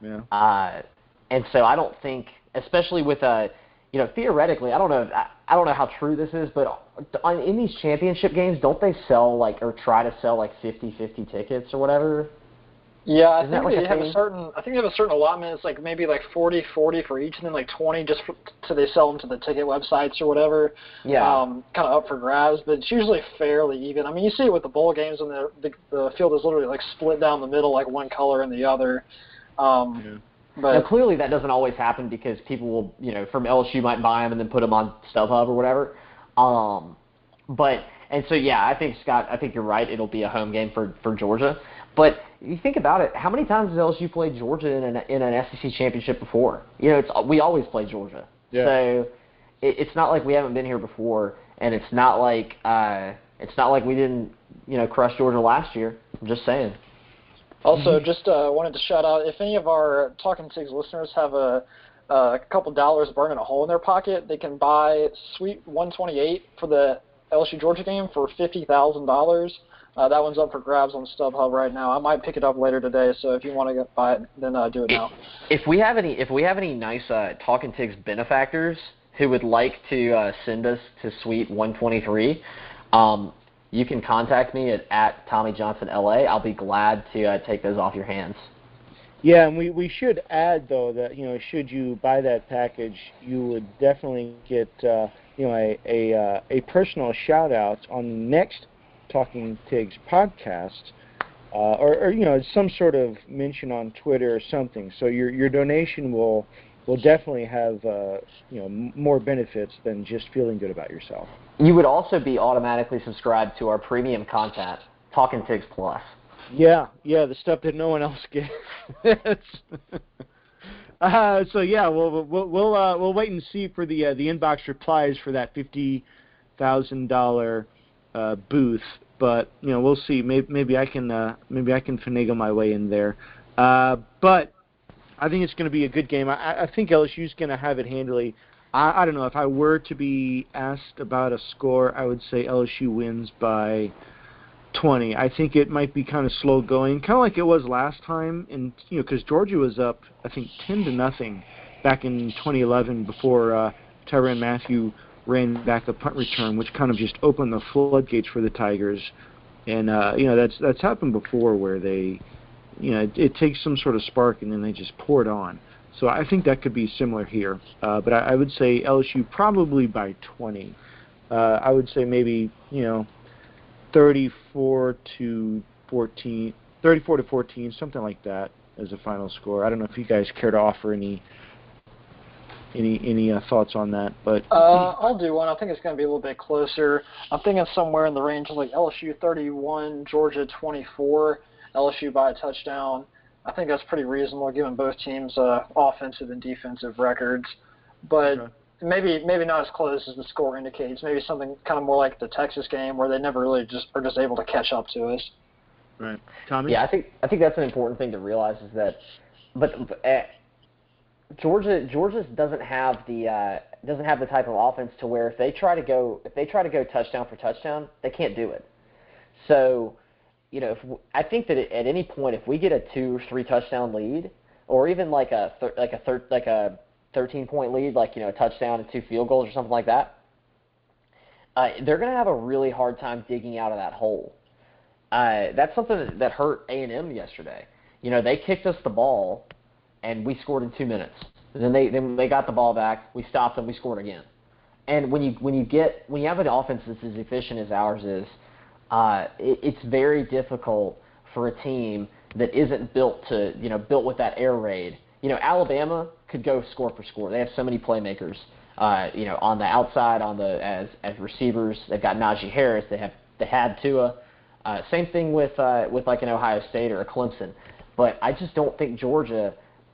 Yeah. Uh, and so I don't think, especially with a, you know, theoretically, I don't know. If, I, I don't know how true this is, but on, in these championship games, don't they sell like or try to sell like fifty-fifty tickets or whatever? Yeah, I Isn't think like they a have thing? a certain. I think they have a certain allotment. It's like maybe like forty, forty for each, and then like twenty just for, so they sell them to the ticket websites or whatever. Yeah, um, kind of up for grabs, but it's usually fairly even. I mean, you see it with the bowl games when the the, the field is literally like split down the middle, like one color and the other. Um, yeah. But now, clearly that doesn't always happen because people will, you know, from L S U might buy them and then put them on StubHub or whatever. Um, but and so yeah, I think Scott, I think you're right. It'll be a home game for, for Georgia. But you think about it, how many times has L S U played Georgia in an in an S E C championship before? You know, it's we always play Georgia. Yeah. So it, it's not like we haven't been here before, and it's not like uh, it's not like we didn't, you know, crush Georgia last year. I'm just saying. Also, just uh, wanted to shout out, if any of our Talking Tigs listeners have a, a couple dollars burning a hole in their pocket, they can buy Suite one twenty-eight for the L S U-Georgia game for fifty thousand dollars. Uh, that one's up for grabs on StubHub right now. I might pick it up later today, so if you want to go buy it, then uh, do it now. If we have any, if we have any nice uh, Talking Tigs benefactors who would like to uh, send us to Suite one twenty-three, um, you can contact me at, at TommyJohnsonLA. I'll be glad to uh, take those off your hands. Yeah, and we, we should add, though, that, you know, should you buy that package, you would definitely get, uh, you know, a a, uh, a personal shout-out on the next Talking Tigs podcast uh, or, or, you know, some sort of mention on Twitter or something. So your your donation will, will definitely have, uh, you know, m- more benefits than just feeling good about yourself. You would also be automatically subscribed to our premium content, Talking Tigs Plus. Yeah, yeah, the stuff that no one else gets. uh, so yeah, we'll we'll we'll, uh, we'll wait and see for the uh, the inbox replies for that fifty thousand dollar uh, booth. But you know, we'll see. Maybe, maybe I can uh, maybe I can finagle my way in there. Uh, but I think it's going to be a good game. I, I think L S U's going to have it handily. I, I don't know. If I were to be asked about a score, I would say L S U wins by twenty. I think it might be kind of slow going, kind of like it was last time, and you know, because Georgia was up, I think, ten to nothing back in twenty eleven before uh, Tyrann Mathieu ran back a punt return, which kind of just opened the floodgates for the Tigers. And uh, you know, that's that's happened before where they, you know, it, it takes some sort of spark and then they just pour it on. So I think that could be similar here. Uh, but I, I would say L S U probably by twenty. Uh, I would say maybe, you know, thirty-four to fourteen, thirty-four to fourteen, something like that as a final score. I don't know if you guys care to offer any any any uh, thoughts on that, but uh, I'll do one. I think it's going to be a little bit closer. I'm thinking somewhere in the range of like L S U thirty-one, Georgia twenty-four, L S U by a touchdown. I think that's pretty reasonable given both teams' uh, offensive and defensive records, but okay. maybe maybe not as close as the score indicates. Maybe something kind of more like the Texas game where they never really just are just able to catch up to us. Right, Tommy. Yeah, I think I think that's an important thing to realize is that, but, but uh, Georgia Georgia doesn't have the uh, doesn't have the type of offense to where if they try to go if they try to go touchdown for touchdown, they can't do it. So. You know, if w- I think that at any point, if we get a two or three touchdown lead, or even like a thir- like a thir- like a thirteen point lead, like you know, a touchdown and two field goals or something like that, uh, they're going to have a really hard time digging out of that hole. Uh, that's something that, that hurt A and M yesterday. You know, they kicked us the ball, and we scored in two minutes. And then they then they got the ball back, we stopped them, we scored again. And when you when you get when you have an offense that's as efficient as ours is. Uh, it, it's very difficult for a team that isn't built to, you know, built with that air raid. You know, Alabama could go score for score. They have so many playmakers, uh, you know, on the outside, on the as as receivers. They've got Najee Harris. They have they had Tua. Uh, same thing with uh, with like an Ohio State or a Clemson. But I just don't think Georgia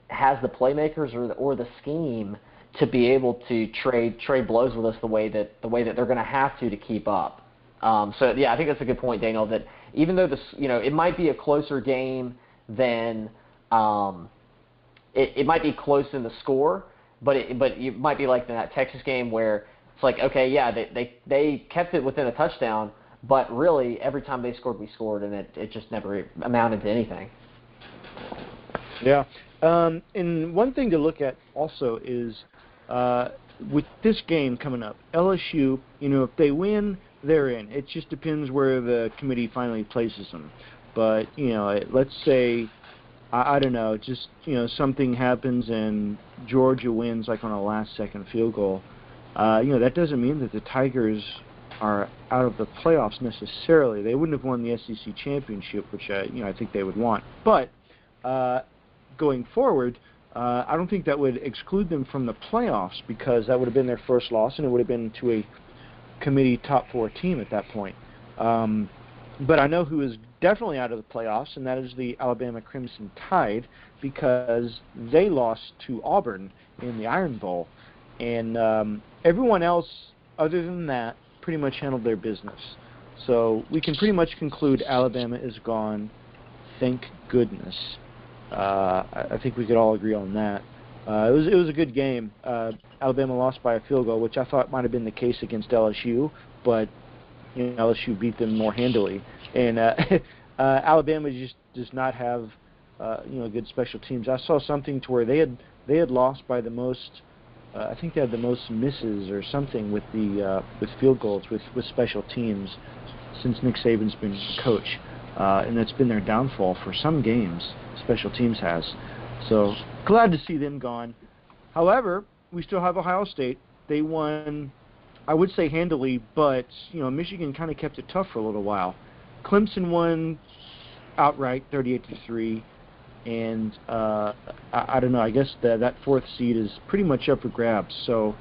has the playmakers or the, or the scheme to be able to trade trade blows with us the way that the way that they're going to have to to keep up. Um, so, yeah, I think that's a good point, Daniel, that even though this, you know, it might be a closer game than, um, it, it might be close in the score, but it, but it might be like in that Texas game where it's like, okay, yeah, they, they, they kept it within a touchdown, but really every time they scored, we scored, and it, it just never amounted to anything. Yeah. Um, and one thing to look at also is uh, with this game coming up, L S U, you know, if they win, they're in. It just depends where the committee finally places them. But, you know, let's say, I, I don't know, just, you know, something happens and Georgia wins like on a last-second field goal. Uh, you know, that doesn't mean that the Tigers are out of the playoffs necessarily. They wouldn't have won the S E C championship, which, uh, you know, I think they would want. But uh, going forward, uh, I don't think that would exclude them from the playoffs, because that would have been their first loss, and it would have been to a committee top four team at that point. Um, but I know who is definitely out of the playoffs, and that is the Alabama Crimson Tide, because they lost to Auburn in the Iron Bowl. And um, everyone else other than that pretty much handled their business. So we can pretty much conclude Alabama is gone, thank goodness. Uh, I think we could all agree on that. Uh, it was it was a good game. Uh, Alabama lost by a field goal, which I thought might have been the case against L S U, but you know, L S U beat them more handily. And uh, uh, Alabama just does not have uh, you know, good special teams. I saw something to where they had they had lost by the most. Uh, I think they had the most misses or something with the uh, with field goals with, with special teams since Nick Saban's been coach, uh, and that's been their downfall for some games. Special teams has. So glad to see them gone. However, we still have Ohio State. They won, I would say handily, but you know, Michigan kind of kept it tough for a little while. Clemson won outright, thirty-eight to three. And uh, I, I don't know, I guess the, that fourth seed is pretty much up for grabs. So,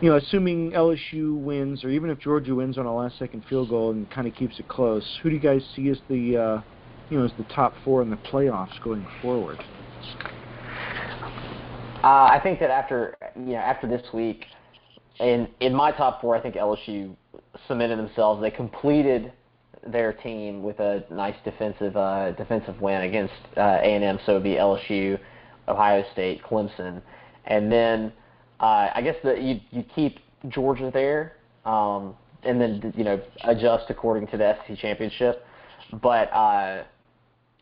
you know, assuming L S U wins, or even if Georgia wins on a last-second field goal and kind of keeps it close, who do you guys see as the, uh, you know, as the top four in the playoffs going forward? Uh, I think that after, you know, after this week, in in my top four, I think L S U cemented themselves. They completed their team with a nice defensive uh, defensive win against uh, A and M, so it would be L S U, Ohio State, Clemson. And then uh, I guess that you you keep Georgia there, um, and then, you know, adjust according to the S E C championship. But, uh,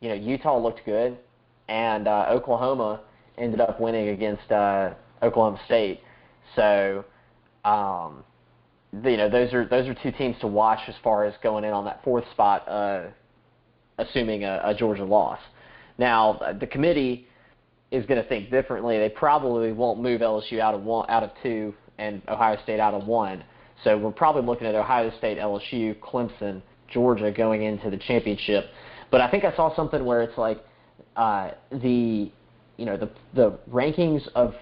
you know, Utah looked good, and uh, Oklahoma ended up winning against uh, Oklahoma State. So, um you know, those are those are two teams to watch as far as going in on that fourth spot, uh, assuming a, a Georgia loss. Now, the committee is going to think differently. They probably won't move L S U out of one, out of two, and Ohio State out of one. So we're probably looking at Ohio State, L S U, Clemson, Georgia going into the championship. But I think I saw something where it's like uh, the you know the the rankings of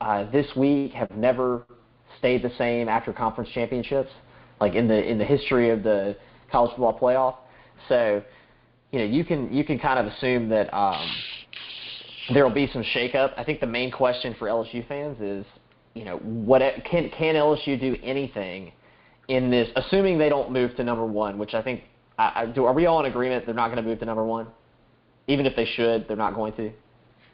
uh, this week have never stayed the same after conference championships, like in the in the history of the college football playoff. So, you know, you can you can kind of assume that um, there will be some shakeup. I think the main question for L S U fans is, you know, what can can L S U do anything in this, assuming they don't move to number one, which I think I, I, do. Are we all in agreement they're not going to move to number one? Even if they should, they're not going to.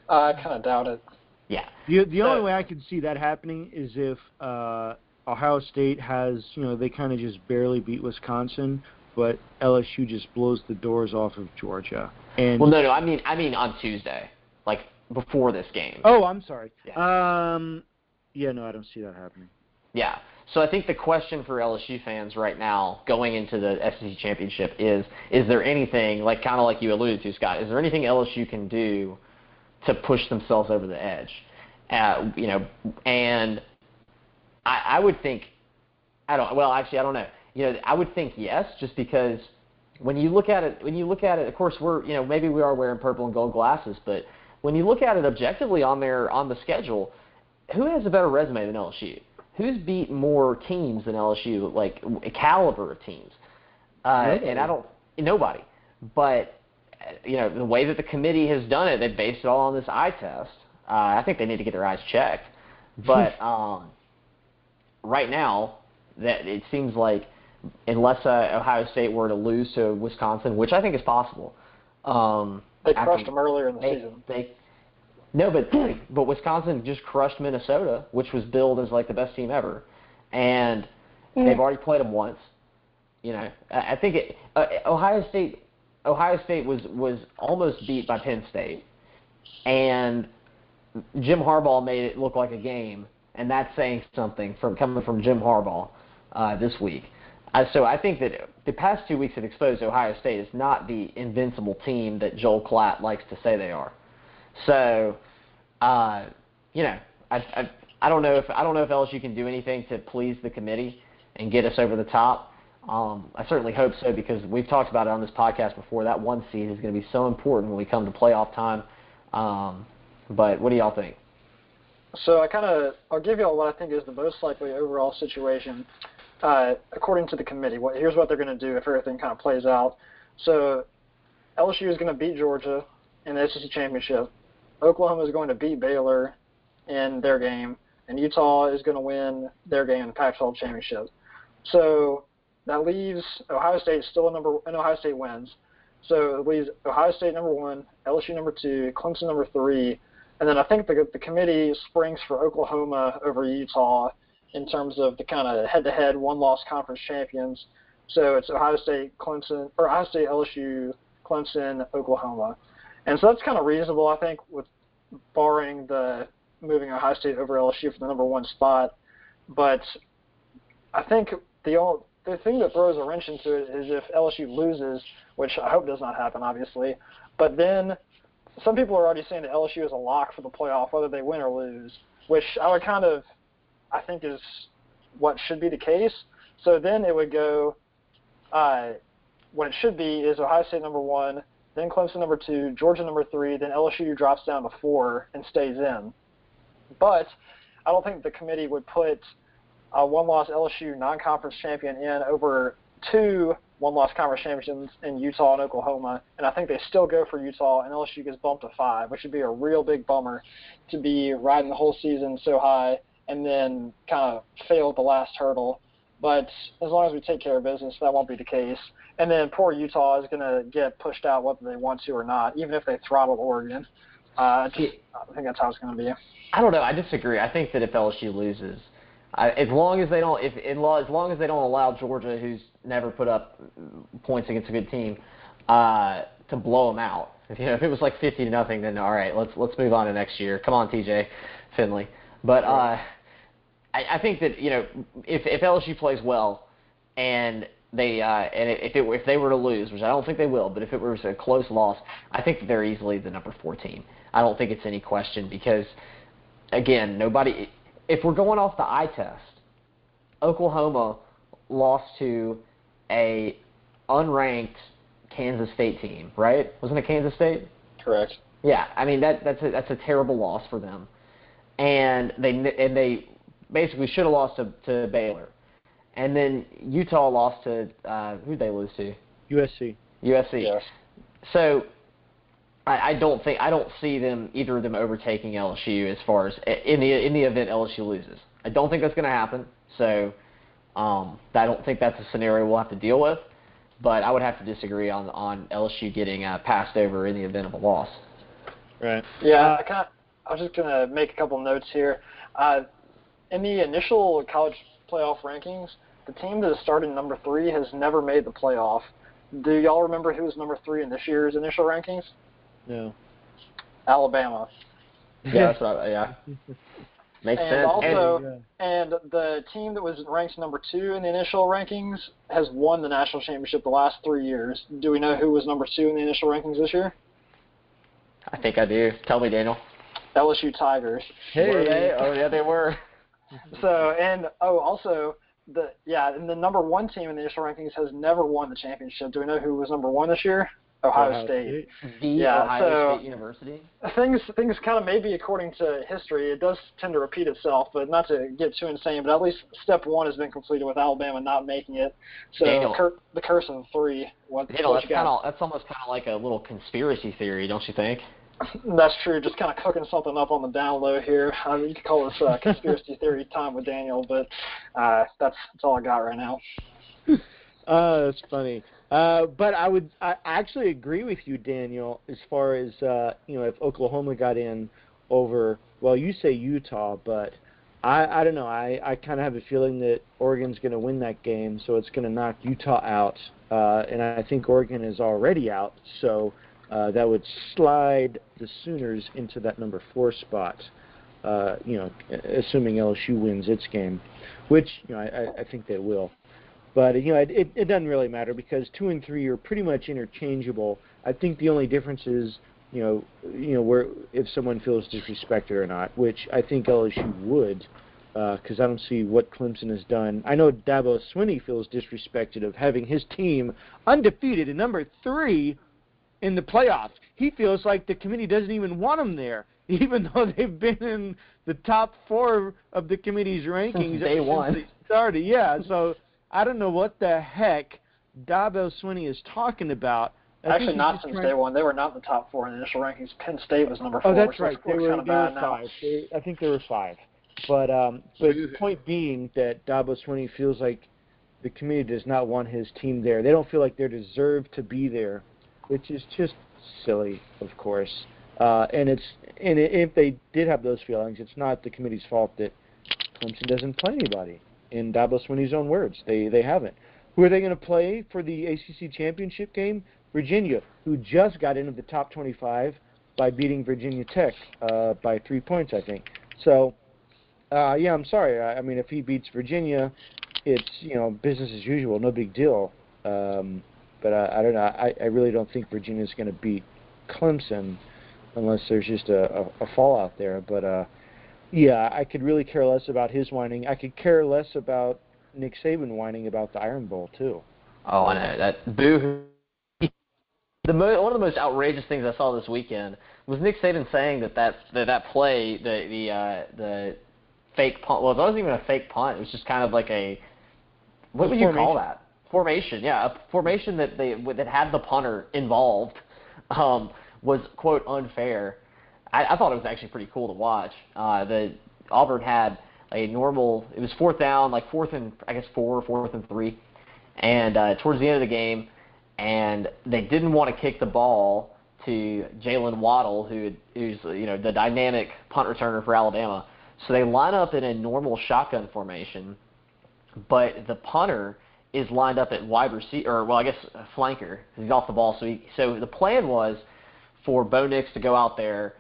Uh, I kind of doubt it. Yeah. The, the so, only way I could see that happening is if uh, Ohio State has, you know, they kind of just barely beat Wisconsin, but L S U just blows the doors off of Georgia. And well, no, no, I mean, I mean on Tuesday, like before this game. Oh, I'm sorry. Yeah. Um, yeah, no, I don't see that happening. Yeah. So I think the question for L S U fans right now going into the S E C championship is, is there anything, like kind of like you alluded to, Scott, is there anything L S U can do to push themselves over the edge? Uh, you know, and I, I would think, I don't, well, actually, I don't know. You know, I would think yes, just because when you look at it, when you look at it, of course, we're, you know, maybe we are wearing purple and gold glasses, but when you look at it objectively on their, on the schedule, who has a better resume than L S U? Who's beat more teams than L S U, like a caliber of teams? Uh, and I don't, nobody. But, you know, the way that the committee has done it, they've based it all on this eye test. Uh, I think they need to get their eyes checked. But um, right now, that it seems like unless uh, Ohio State were to lose to Wisconsin, which I think is possible. Um, they crushed them earlier in the they, season. They, No, but but Wisconsin just crushed Minnesota, which was billed as like the best team ever, and yeah. they've already played them once. You know, I think it, uh, Ohio State Ohio State was, was almost beat by Penn State, and Jim Harbaugh made it look like a game, and that's saying something from coming from Jim Harbaugh uh, this week. Uh, so I think that the past two weeks have exposed Ohio State is not the invincible team that Joel Klatt likes to say they are. So, uh, you know, I, I I don't know if I don't know if L S U can do anything to please the committee and get us over the top. Um, I certainly hope so, because we've talked about it on this podcast before. That one seed is going to be so important when we come to playoff time. Um, but what do y'all think? So I kind of I'll give y'all what I think is the most likely overall situation uh, according to the committee. What here's what they're going to do if everything kind of plays out. So L S U is going to beat Georgia in the S E C championship. Oklahoma is going to beat Baylor in their game, and Utah is going to win their game in the Pac twelve championship. So that leaves Ohio State still a number, and Ohio State wins. So it leaves Ohio State number one, L S U number two, Clemson number three, and then I think the, the committee springs for Oklahoma over Utah in terms of the kind of head-to-head one-loss conference champions. So it's Ohio State, Clemson, or Ohio State, L S U, Clemson, Oklahoma. And so that's kind of reasonable, I think, with barring the moving Ohio State over L S U for the number one spot. But I think the only The thing that throws a wrench into it is if L S U loses, which I hope does not happen, obviously. But then some people are already saying that L S U is a lock for the playoff, whether they win or lose, which I would kind of, I think, is what should be the case. So then it would go, uh, what it should be is Ohio State number one, then Clemson number two, Georgia number three, then L S U drops down to four and stays in. But I don't think the committee would put a one-loss L S U non-conference champion in over two one-loss conference champions in Utah and Oklahoma, and I think they still go for Utah, and L S U gets bumped to five, which would be a real big bummer to be riding the whole season so high and then kind of fail at the last hurdle. But as long as we take care of business, that won't be the case. And then poor Utah is going to get pushed out whether they want to or not, even if they throttle Oregon. Uh, just, I think that's how it's going to be. I don't know. I disagree. I think that if L S U loses, I, as long as they don't, if in law, as long as they don't allow Georgia, who's never put up points against a good team, uh, to blow them out. If, you know, if it was like fifty to nothing, then all right, let's let's move on to next year. Come on, T J Finley. But uh, I, I think that, you know, if if L S U plays well and they uh, and if it, if they were to lose, which I don't think they will, but if it was a close loss, I think that they're easily the number four team. I don't think it's any question because, again, nobody. If we're going off the eye test, Oklahoma lost to a unranked Kansas State team, right? Wasn't it Kansas State? Correct. Yeah, I mean that that's a, that's a terrible loss for them, and they and they basically should have lost to, to Baylor, and then Utah lost to uh, who did they lose to? U S C. U S C. Yes. So I don't think I don't see them either of them overtaking L S U as far as in the in the event L S U loses. I don't think that's going to happen. So um, I don't think that's a scenario we'll have to deal with. But I would have to disagree on on L S U getting uh, passed over in the event of a loss. Right. Yeah. I, kinda, I was just going to make a couple notes here. Uh, in the initial college playoff rankings, the team that started number three has never made the playoff. Do y'all remember who was number three in this year's initial rankings? No. Alabama. Yeah, that's right. Yeah. Makes and sense. Also, and, yeah. and the team that was ranked number two in the initial rankings has won the national championship the last three years. Do we know who was number two in the initial rankings this year? I think I do. Tell me, Daniel. L S U Tigers. Hey. Were they? Oh, yeah, they were. So, and, oh, also, the yeah, and the number one team in the initial rankings has never won the championship. Do we know who was number one this year? Ohio, Ohio State. State. The yeah, Ohio so State University? Things things kind of maybe according to history, it does tend to repeat itself, but not to get too insane, but at least step one has been completed with Alabama not making it. So Daniel, the, cur- the curse of three. What, Daniel, what that's, kinda, that's almost kind of like a little conspiracy theory, don't you think? That's true, just kind of cooking something up on the down low here. I mean, you could call this uh, conspiracy theory time with Daniel, but uh, that's, that's all I got right now. Oh, that's funny. Uh, but I would I actually agree with you, Daniel, as far as, uh, you know, if Oklahoma got in over, well, you say Utah, but I, I don't know. I, I kind of have a feeling that Oregon's going to win that game, so it's going to knock Utah out. Uh, and I think Oregon is already out, so uh, that would slide the Sooners into that number four spot, uh, you know, assuming L S U wins its game, which, you know, I, I think they will. But, you know, it, it doesn't really matter because two and three are pretty much interchangeable. I think the only difference is, you know, you know, where if someone feels disrespected or not, which I think L S U would, because uh, I don't see what Clemson has done. I know Dabo Swinney feels disrespected of having his team undefeated and number three in the playoffs. He feels like the committee doesn't even want him there, even though they've been in the top four of the committee's rankings since day one. Since they started. Yeah, so I don't know what the heck Dabo Swinney is talking about. I Actually, not since day one. They were not in the top four in the initial rankings. Penn State was number four. Oh, that's right. They were, they were five. They, I think they were five. But um, but the point being that Dabo Swinney feels like the community does not want his team there. They don't feel like they're deserved to be there, which is just silly, of course. Uh, and it's and if they did have those feelings, it's not the committee's fault that Clemson doesn't play anybody. In Dabo Swinney's own words, they they haven't. Who are they going to play for the A C C championship game? Virginia, who just got into the top twenty-five by beating Virginia Tech uh, by three points, I think. So, uh, yeah, I'm sorry. I, I mean, if he beats Virginia, it's, you know, business as usual, no big deal. Um, but I, I don't know. I, I really don't think Virginia's going to beat Clemson unless there's just a, a, a fallout there. But, uh, yeah, I could really care less about his whining. I could care less about Nick Saban whining about the Iron Bowl, too. Oh, I know. That boo-hoo. The mo- one of the most outrageous things I saw this weekend was Nick Saban saying that that, that, that play, the the uh, the fake punt, well, it wasn't even a fake punt. It was just kind of like a, what would formation. you call that? Formation, yeah. A formation that they that had the punter involved um, was, quote, unfair. I, I thought it was actually pretty cool to watch. Uh, the Auburn had a normal, it was fourth down, like fourth and, I guess, four, fourth and three. And uh, towards the end of the game, and they didn't want to kick the ball to Jalen Waddle, who, who's you know the dynamic punt returner for Alabama. So they line up in a normal shotgun formation, but the punter is lined up at wide receiver, or well, I guess a flanker. He's off the ball, so he, so the plan was for Bo Nix to go out there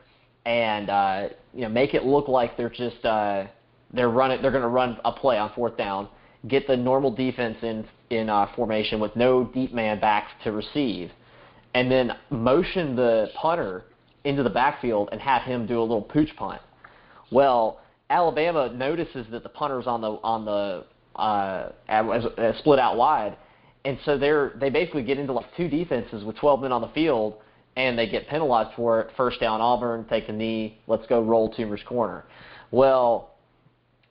and uh, you know make it look like they're just uh, they're running, they're going to run a play on fourth down, get the normal defense in. in uh, formation with no deep man back to receive, and then motion the punter into the backfield and have him do a little pooch punt. Well, Alabama notices that the punter's on the on the uh, as, as split out wide, and so they're they basically get into like two defenses with twelve men on the field, and they get penalized for it. First down, Auburn, take the knee, let's go roll Toomer's Corner. Well,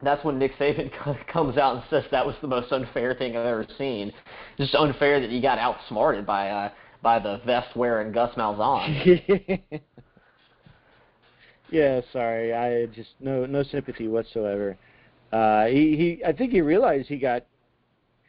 that's when Nick Saban comes out and says that was the most unfair thing I've ever seen. Just unfair that he got outsmarted by uh, by the vest-wearing Gus Malzahn. Yeah, sorry, I just no no sympathy whatsoever. Uh, he, he I think he realized he got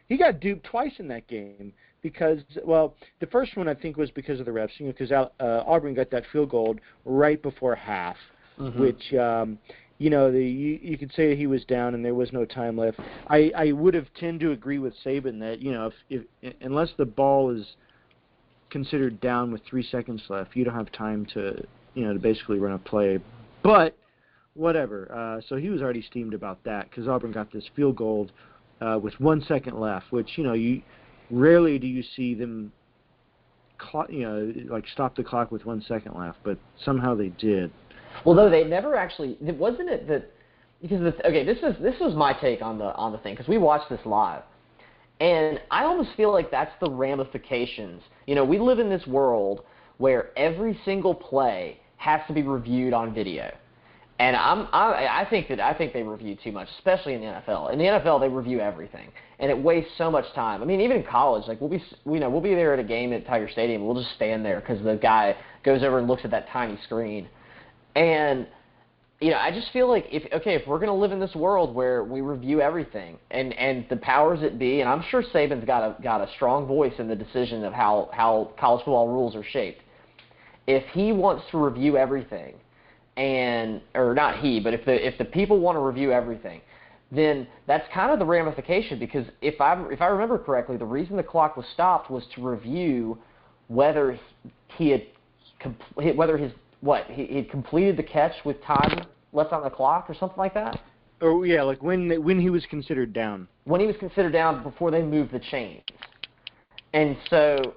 he got duped twice in that game because well the first one I think was because of the refs, you know, because uh, Auburn got that field goal right before half, mm-hmm. which. Um, You know, the, you, you could say he was down and there was no time left. I, I would have tend to agree with Saban that, you know, if, if unless the ball is considered down with three seconds left, you don't have time to, you know, to basically run a play. But whatever. Uh, so he was already steamed about that because Auburn got this field goal uh, with one second left, which, you know, you rarely do you see them, cl- you know, like stop the clock with one second left, but somehow they did. Well, though they never actually wasn't it that because the, okay this is this was my take on the on the thing because we watched this live and I almost feel like that's the ramifications. You know, we live in this world where every single play has to be reviewed on video, and I'm I, I think that I think they review too much, especially in the N F L. In the N F L, they review everything, and it wastes so much time. I mean, even in college, like we'll be you know we'll be there at a game at Tiger Stadium, we'll just stand there because the guy goes over and looks at that tiny screen. And, you know, I just feel like, if okay, if we're going to live in this world where we review everything, and, and the powers that be, and I'm sure Saban's got a, got a strong voice in the decision of how, how college football rules are shaped. If he wants to review everything, and or not he, but if the if the people want to review everything, then that's kind of the ramification, because if I if I remember correctly, the reason the clock was stopped was to review whether he had compl- whether his what he had completed the catch with time left on the clock or something like that. Oh yeah, like when when he was considered down. When he was considered down before they moved the chains, and so.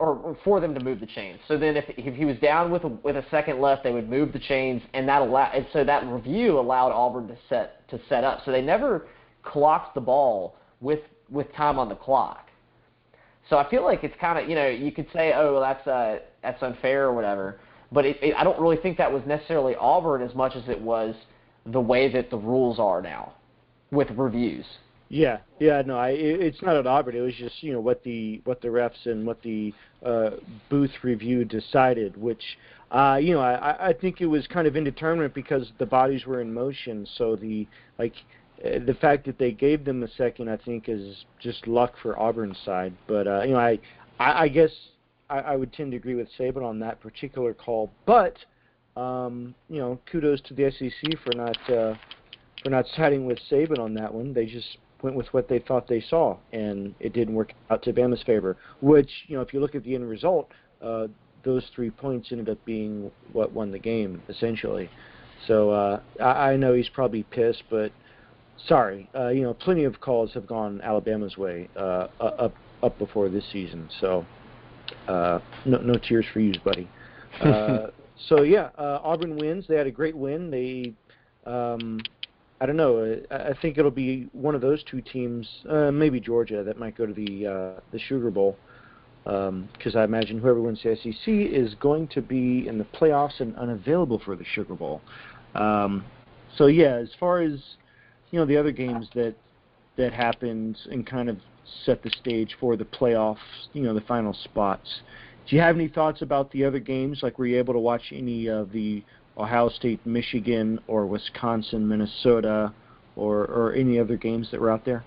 Or for them to move the chains. So then, if if he was down with a, with a second left, they would move the chains, and that allow. And so that review allowed Auburn to set to set up. So they never clocked the ball with with time on the clock. So I feel like it's kind of, you know, you could say, oh well, that's uh that's unfair or whatever. But it, it, I don't really think that was necessarily Auburn as much as it was the way that the rules are now with reviews. Yeah, yeah, no, I, it, it's not at Auburn. It was just, you know, what the what the refs and what the uh, booth review decided, which, uh, you know, I, I think it was kind of indeterminate because the bodies were in motion. So the like uh, the fact that they gave them a second, I think, is just luck for Auburn's side. But uh, you know, I I, I guess I, I would tend to agree with Saban on that particular call. But um, you know, kudos to the S E C for not uh, for not siding with Saban on that one. They just went with what they thought they saw, and it didn't work out to Bama's favor, which, you know, if you look at the end result, uh, those three points ended up being what won the game, essentially. So uh, I, I know he's probably pissed, but sorry. Uh, you know, plenty of calls have gone Alabama's way uh, up up before this season, so uh, no, no tears for you, buddy. Uh, so, yeah, uh, Auburn wins. They had a great win. They... Um, I don't know. I think it'll be one of those two teams, uh, maybe Georgia, that might go to the uh, the Sugar Bowl, because um, I imagine whoever wins the S E C is going to be in the playoffs and unavailable for the Sugar Bowl. Um, so yeah, as far as, you know, the other games that that happened and kind of set the stage for the playoffs, you know, the final spots. Do you have any thoughts about the other games? Like, were you able to watch any of the Ohio State, Michigan, or Wisconsin, Minnesota, or, or any other games that were out there?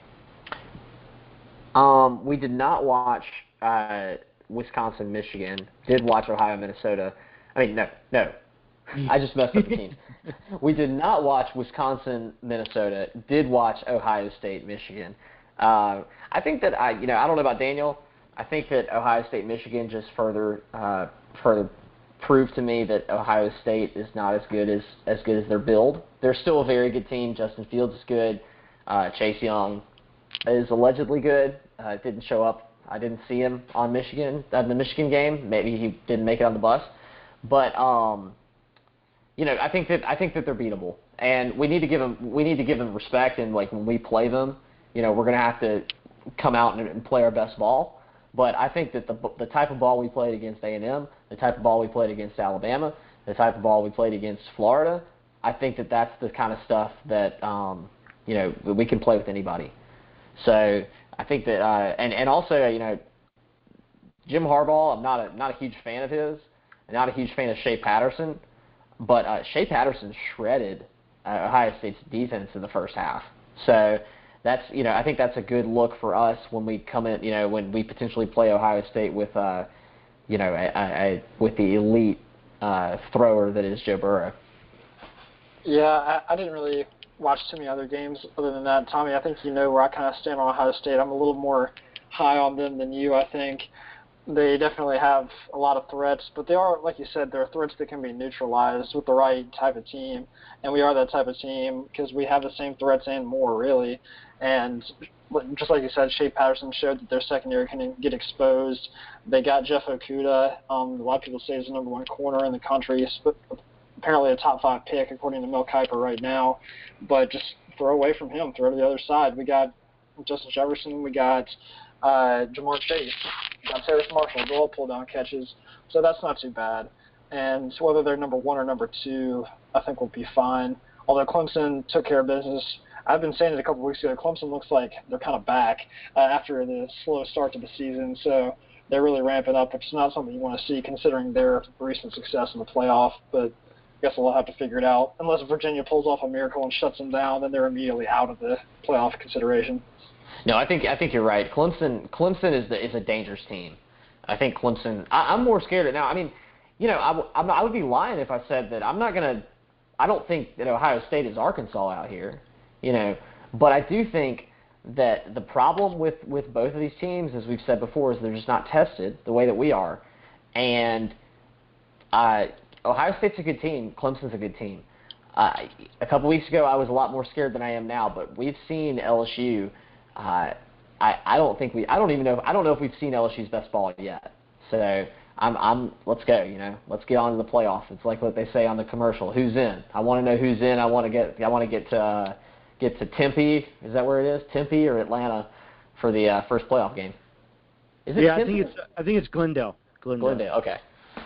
Um, we did not watch uh, Wisconsin, Michigan. Did watch Ohio, Minnesota. I mean, no, no. I just messed up the team. We did not watch Wisconsin, Minnesota. Did watch Ohio State, Michigan. Uh, I think that I, you know, I don't know about Daniel. I think that Ohio State, Michigan just further, uh, further. proved to me that Ohio State is not as good as as good as their build. They're still a very good team. Justin Fields is good. Uh, Chase Young is allegedly good. Uh, didn't show up. I didn't see him on Michigan on the Michigan game. Maybe he didn't make it on the bus. But um, you know, I think that I think that they're beatable, and we need to give them we need to give them respect. And like when we play them, you know, we're gonna have to come out and, and play our best ball. But I think that the the type of ball we played against A and M, the type of ball we played against Alabama, the type of ball we played against Florida, I think that that's the kind of stuff that um, you know, we can play with anybody. So I think that uh, and and also, you know, Jim Harbaugh, I'm not a not a huge fan of his, I'm not a huge fan of Shea Patterson, but uh, Shea Patterson shredded uh, Ohio State's defense in the first half. So. That's, you know, I think that's a good look for us when we come in, you know, when we potentially play Ohio State with, uh, you know, I, I, with the elite uh, thrower that is Joe Burrow. Yeah, I, I didn't really watch too many other games other than that. Tommy, I think you know where I kind of stand on Ohio State. I'm a little more high on them than you, I think. They definitely have a lot of threats, but they are, like you said, there are threats that can be neutralized with the right type of team, and we are that type of team because we have the same threats and more, really. And just like you said, Shea Patterson showed that their secondary can get exposed. They got Jeff Okuda. Um, a lot of people say he's the number one corner in the country, but apparently a top five pick according to Mel Kiper right now. But just throw away from him, throw to the other side. We got Justin Jefferson. We got... Uh, Jamar Chase, Dontaris Marshall, they all pull down catches, so that's not too bad. And whether they're number one or number two, I think we'll be fine. Although Clemson took care of business, I've been saying it a couple weeks ago. Clemson looks like they're kind of back uh, after the slow start to the season, so they're really ramping up, which is not something you want to see considering their recent success in the playoff. But I guess we'll have to figure it out. Unless Virginia pulls off a miracle and shuts them down, then they're immediately out of the playoff consideration. No, I think I think you're right. Clemson Clemson is the, is a dangerous team. I think Clemson. I, I'm more scared of it now. I mean, you know, I, I'm, I would be lying if I said that I'm not gonna I don't think that Ohio State is Arkansas out here, you know, but I do think that the problem with, with both of these teams, as we've said before, is they're just not tested the way that we are. And uh, Ohio State's a good team. Clemson's a good team. Uh, a couple weeks ago, I was a lot more scared than I am now, but we've seen L S U. Uh, I, I don't think we. I don't even know. I don't know if we've seen L S U's best ball yet. So I'm. I'm. Let's go. You know. Let's get on to the playoffs. It's like what they say on the commercial. Who's in? I want to know who's in. I want to get. I want to get to uh, get to Tempe. Is that where it is? Tempe or Atlanta for the uh, first playoff game? Is it? Yeah, Tempe? I think it's. I think it's Glendale. Glendale. Glendale. Okay.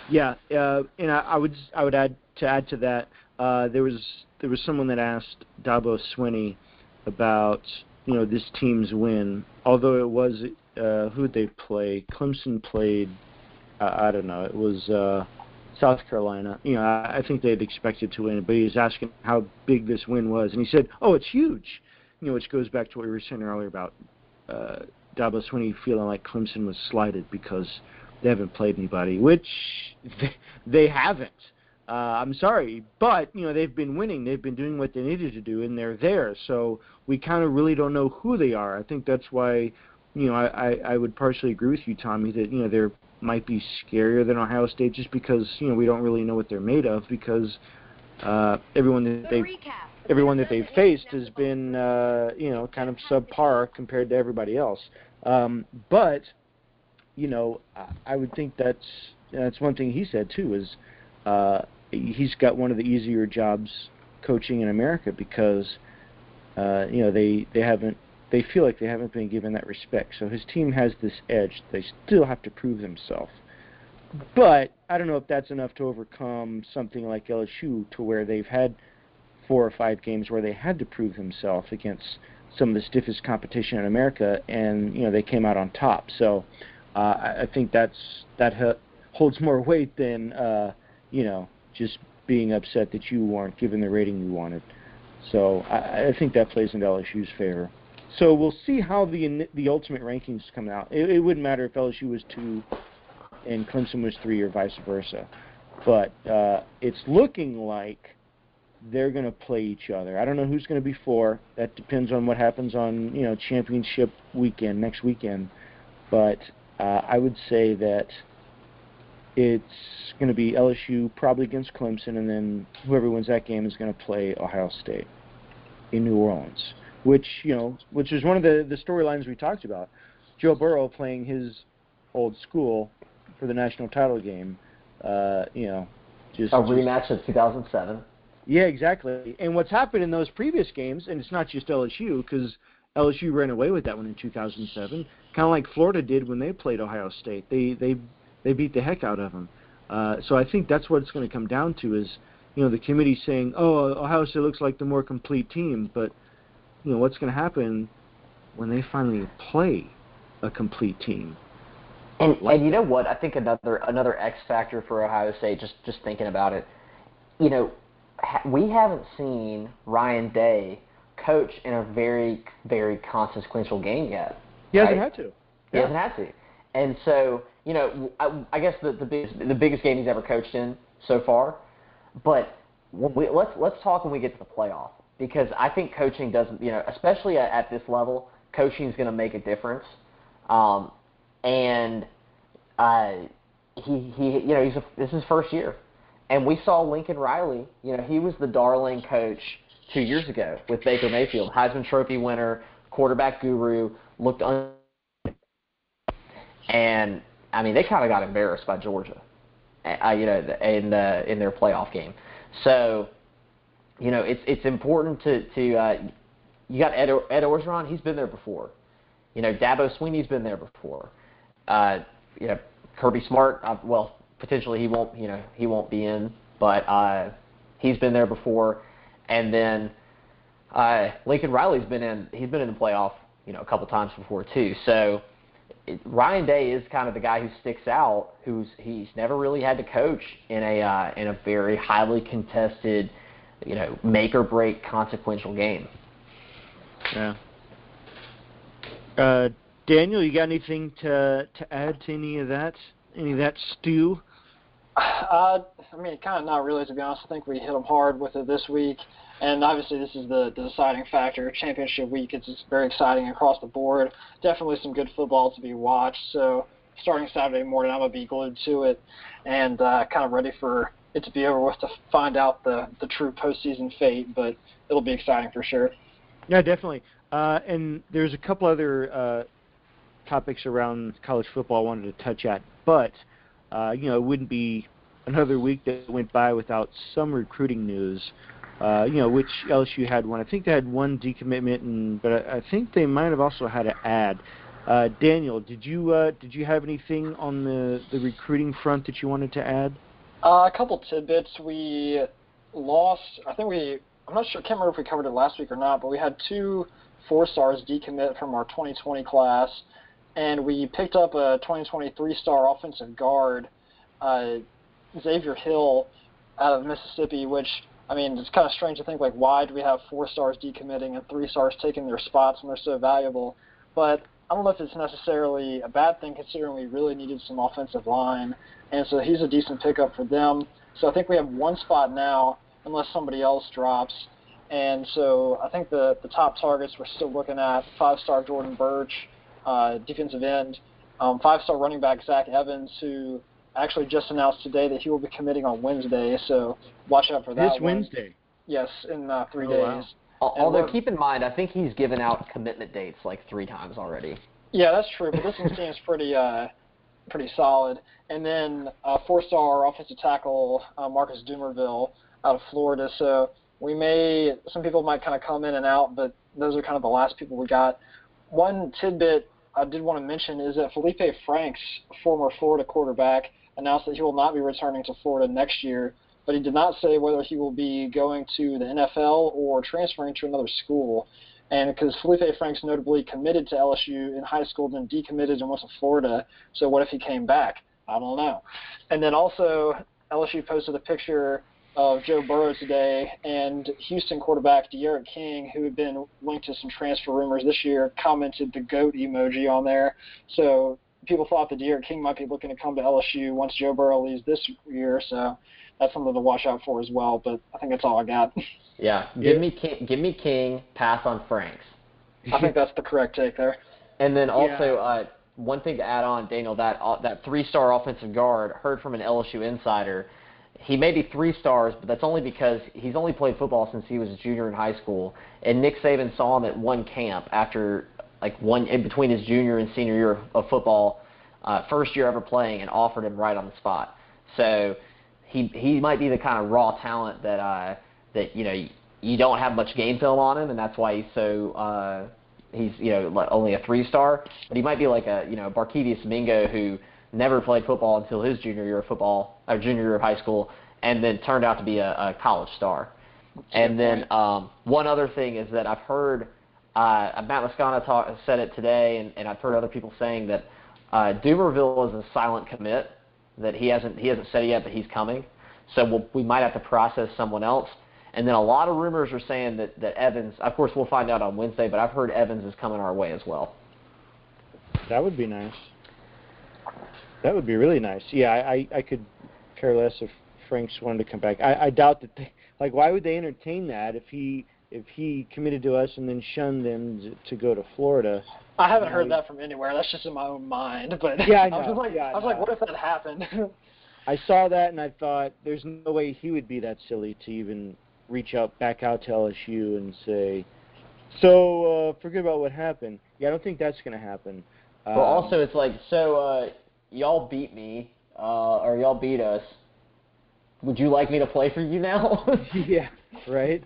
Yeah. Uh, and I, I would. I would add to add to that. Uh, there was there was someone that asked Dabo Swinney about, you know, this team's win. Although it was, uh, who did they play? Clemson played, uh, I don't know, it was uh, South Carolina. You know, I, I think they'd expected to win, but he was asking how big this win was. And he said, oh, it's huge. You know, which goes back to what we were saying earlier about uh, Dabo Swinney feeling like Clemson was slighted because they haven't played anybody, which they, they haven't. Uh, I'm sorry, but, you know, they've been winning. They've been doing what they needed to do, and they're there. So we kind of really don't know who they are. I think that's why, you know, I, I, I would partially agree with you, Tommy, that, you know, they might be scarier than Ohio State just because, you know, we don't really know what they're made of because uh, everyone that they've, everyone that they've faced has been, uh, you know, kind of subpar compared to everybody else. Um, but, you know, I would think that's, that's one thing he said, too, is, Uh, he's got one of the easier jobs coaching in America because, uh, you know, they, they haven't, they feel like they haven't been given that respect. So his team has this edge. They still have to prove themselves. But I don't know if that's enough to overcome something like L S U to where they've had four or five games where they had to prove themselves against some of the stiffest competition in America, and, you know, they came out on top. So uh, I, I think that's that ha- holds more weight than uh, you know, just being upset that you weren't given the rating you wanted. So I, I think that plays into L S U's favor. So we'll see how the the ultimate rankings come out. It, it wouldn't matter if L S U was two and Clemson was three or vice versa. But uh, it's looking like they're going to play each other. I don't know who's going to be four. That depends on what happens on, you know, championship weekend, next weekend. But uh, I would say that it's going to be L S U probably against Clemson, and then whoever wins that game is going to play Ohio State in New Orleans, which, you know, which is one of the, the storylines we talked about. Joe Burrow playing his old school for the national title game, uh, you know. just A rematch of two thousand seven. Yeah, exactly. And what's happened in those previous games, and it's not just L S U, because L S U ran away with that one in two thousand seven, kind of like Florida did when they played Ohio State. They they They beat the heck out of them. Uh, so I think that's what it's going to come down to is, you know, the committee saying, oh, Ohio State looks like the more complete team. But, you know, what's going to happen when they finally play a complete team? And, like, and you know what? I think another another X factor for Ohio State, just, just thinking about it, you know, ha- we haven't seen Ryan Day coach in a very, very consequential game yet. He hasn't right? had to. He yeah. hasn't had to. And so, you know, I, I guess the the biggest, the biggest game he's ever coached in so far. But we, let's let's talk when we get to the playoff, because I think coaching doesn't, you know, especially at, at this level, coaching is going to make a difference. Um, and uh, he he you know he's a, this is his first year, and we saw Lincoln Riley. You know, he was the darling coach two years ago with Baker Mayfield, Heisman Trophy winner, quarterback guru, looked un. And I mean, they kind of got embarrassed by Georgia, uh, you know, in uh, in their playoff game. So, you know, it's it's important to to uh, you got Ed, Ed Orgeron. He's been there before. You know, Dabo Swinney's been there before. Uh, you know, Kirby Smart. Uh, well, potentially he won't. You know, he won't be in, but uh, he's been there before. And then uh, Lincoln Riley's been in. He's been in the playoff, you know, a couple times before too. So. Ryan Day is kind of the guy who sticks out, who's he's never really had to coach in a uh, in a very highly contested, you know, make or break consequential game. Yeah. Uh, Daniel, you got anything to to add to any of that? Any of that stew? Uh, I mean, kind of not really, to be honest. I think we hit them hard with it this week. And obviously this is the, the deciding factor. Championship week, it's just very exciting across the board. Definitely some good football to be watched. So starting Saturday morning, I'm going to be glued to it and uh, kind of ready for it to be over with to find out the, the true postseason fate. But it'll be exciting for sure. Yeah, definitely. Uh, and there's a couple other uh, topics around college football I wanted to touch at. But, uh, you know, it wouldn't be another week that went by without some recruiting news, uh, you know, which L S U had one. I think they had one decommitment, and but I, I think they might have also had an ad. Uh, Daniel, did you uh, did you have anything on the, the recruiting front that you wanted to add? Uh, a couple tidbits. We lost, I think we, I'm not sure, I can't remember if we covered it last week or not, but we had two four-stars decommit from our twenty twenty class, and we picked up a twenty twenty-three star offensive guard, uh, Xavier Hill, out of Mississippi, which, I mean, it's kind of strange to think, like, why do we have four stars decommitting and three stars taking their spots when they're so valuable? But I don't know if it's necessarily a bad thing, considering we really needed some offensive line, and so he's a decent pickup for them. So I think we have one spot now, unless somebody else drops. And so I think the, the top targets we're still looking at, five-star Jordan Birch, uh, defensive end, um, five-star running back Zach Evans, who actually just announced today that he will be committing on Wednesday, so watch out for that. This one. Wednesday? Yes, in uh, three oh, days. Wow. Although, keep in mind, I think he's given out commitment dates like three times already. Yeah, that's true, but this one seems pretty uh, pretty solid. And then uh, four-star offensive tackle uh, Marcus Doomerville out of Florida, so we may, some people might kind of come in and out, but those are kind of the last people we got. One tidbit I did want to mention is that Felipe Franks, former Florida quarterback, announced that he will not be returning to Florida next year, but he did not say whether he will be going to the N F L or transferring to another school. And because Felipe Franks notably committed to L S U in high school, then decommitted and went to Florida, so what if he came back? I don't know. And then also L S U posted a picture of Joe Burrow today, and Houston quarterback De'Aaron King, who had been linked to some transfer rumors this year, commented the GOAT emoji on there. So people thought that De'Aaron King might be looking to come to L S U once Joe Burrow leaves this year, so that's something to watch out for as well, but I think that's all I got. Yeah, give me King, give me King, pass on Franks. I think that's the correct take there. And then also, yeah. uh, one thing to add on, Daniel, that uh, that three-star offensive guard, heard from an L S U insider, he may be three stars, but that's only because he's only played football since he was a junior in high school. And Nick Saban saw him at one camp after, like, one in between his junior and senior year of football, uh, first year ever playing, and offered him right on the spot. So he he might be the kind of raw talent that uh, that you know you don't have much game film on him, and that's why he's so uh, he's you know only a three star. But he might be like a you know Barkevious Mingo, who never played football until his junior year of football, or junior year of high school, and then turned out to be a, a college star. And then um, one other thing is that I've heard uh, Matt Lascano talk, said it today, and, and I've heard other people saying that uh, Doomerville is a silent commit, that he hasn't he hasn't said it yet, but he's coming. So we'll, we might have to process someone else. And then a lot of rumors are saying that, that Evans, of course we'll find out on Wednesday, but I've heard Evans is coming our way as well. That would be nice. That would be really nice. Yeah, I, I could care less if Franks wanted to come back. I, I doubt that they, like, why would they entertain that if he if he committed to us and then shunned them to go to Florida? I haven't heard that from anywhere. That's just in my own mind. But yeah, I, know. I was, like, yeah, I was I like, what if that happened? I saw that and I thought, there's no way he would be that silly to even reach out back out to L S U and say, so uh, forget about what happened. Yeah, I don't think that's going to happen. Well, um, also it's like, so uh, y'all beat me, uh, or y'all beat us. Would you like me to play for you now? Yeah, right.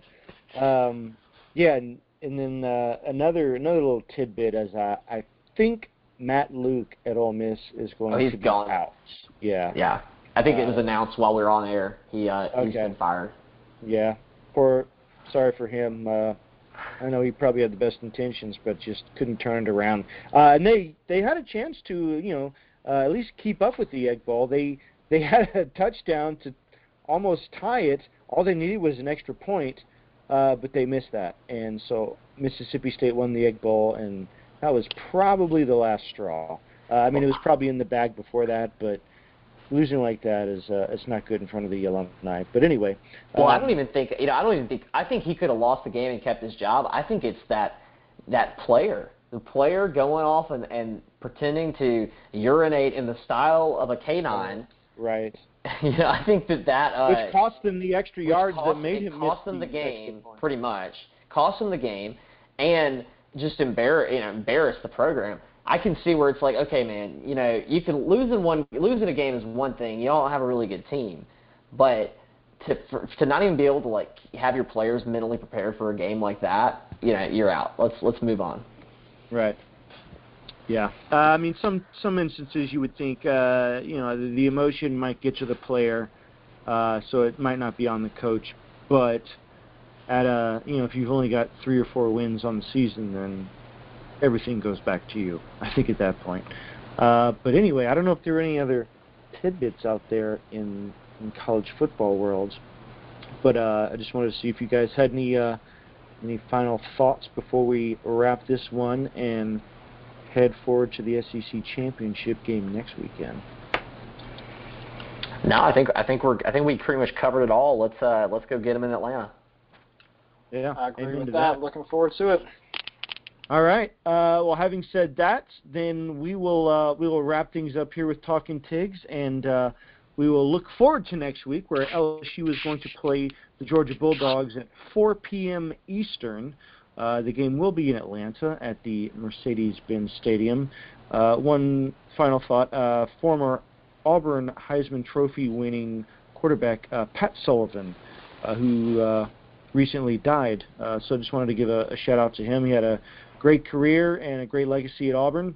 Um, yeah, and, and then uh, another another little tidbit is I I think Matt Luke at Ole Miss is going oh, he's to be gone. out. Yeah. Yeah. I think uh, it was announced while we were on air. He uh, okay. he's been fired. Yeah. Poor. Sorry for him. Uh, I know he probably had the best intentions, but just couldn't turn it around. Uh, and they they had a chance to you know uh, at least keep up with the Egg Bowl. They they had a touchdown to almost tie it. All they needed was an extra point, uh, but they missed that. And so Mississippi State won the Egg Bowl, and that was probably the last straw. Uh, I mean, it was probably in the bag before that, but losing like that is uh, it's not good in front of the alumni. But anyway. Well, um, I don't even think you know. I don't even think. I think he could have lost the game and kept his job. I think it's that that player, the player going off and, and pretending to urinate in the style of a canine. Right. You know, I think that that uh, which cost him the extra yards cost, that made him cost miss him the, the game pretty much. Cost him the game, and just embarrass you know embarrass the program. I can see where it's like, okay, man, you know, you can losing one losing a game is one thing. You don't have a really good team, but to for, to not even be able to like have your players mentally prepared for a game like that, you know, you're out. Let's let's move on. Right. Yeah. Uh, I mean, some some instances you would think, uh, you know, the, the emotion might get to the player, uh, so it might not be on the coach, but at a you know, if you've only got three or four wins on the season, then everything goes back to you, I think, at that point. Uh, but anyway, I don't know if there are any other tidbits out there in, in college football worlds, but uh, I just wanted to see if you guys had any uh, any final thoughts before we wrap this one and head forward to the S E C championship game next weekend. No, I think I think we're I think we pretty much covered it all. Let's uh, let's go get them in Atlanta. Yeah, I agree with that. that. Looking forward to it. All right. Uh, well, having said that, then we will uh, we will wrap things up here with Talking Tigs, and uh, we will look forward to next week where L S U is going to play the Georgia Bulldogs at four p.m. Eastern. Uh, the game will be in Atlanta at the Mercedes-Benz Stadium. Uh, one final thought: uh, former Auburn Heisman Trophy-winning quarterback uh, Pat Sullivan, uh, who uh, recently died. Uh, so, just wanted to give a, a shout out to him. He had a great career and a great legacy at Auburn.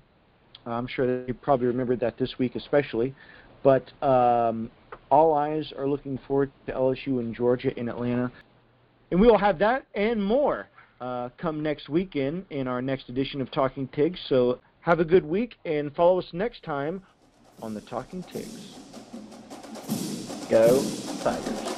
I'm sure they probably remembered that this week especially. But um, all eyes are looking forward to L S U and Georgia in Atlanta. And we will have that and more uh, come next weekend in our next edition of Talking Tigs. So have a good week and follow us next time on the Talking Tigs. Go Tigers.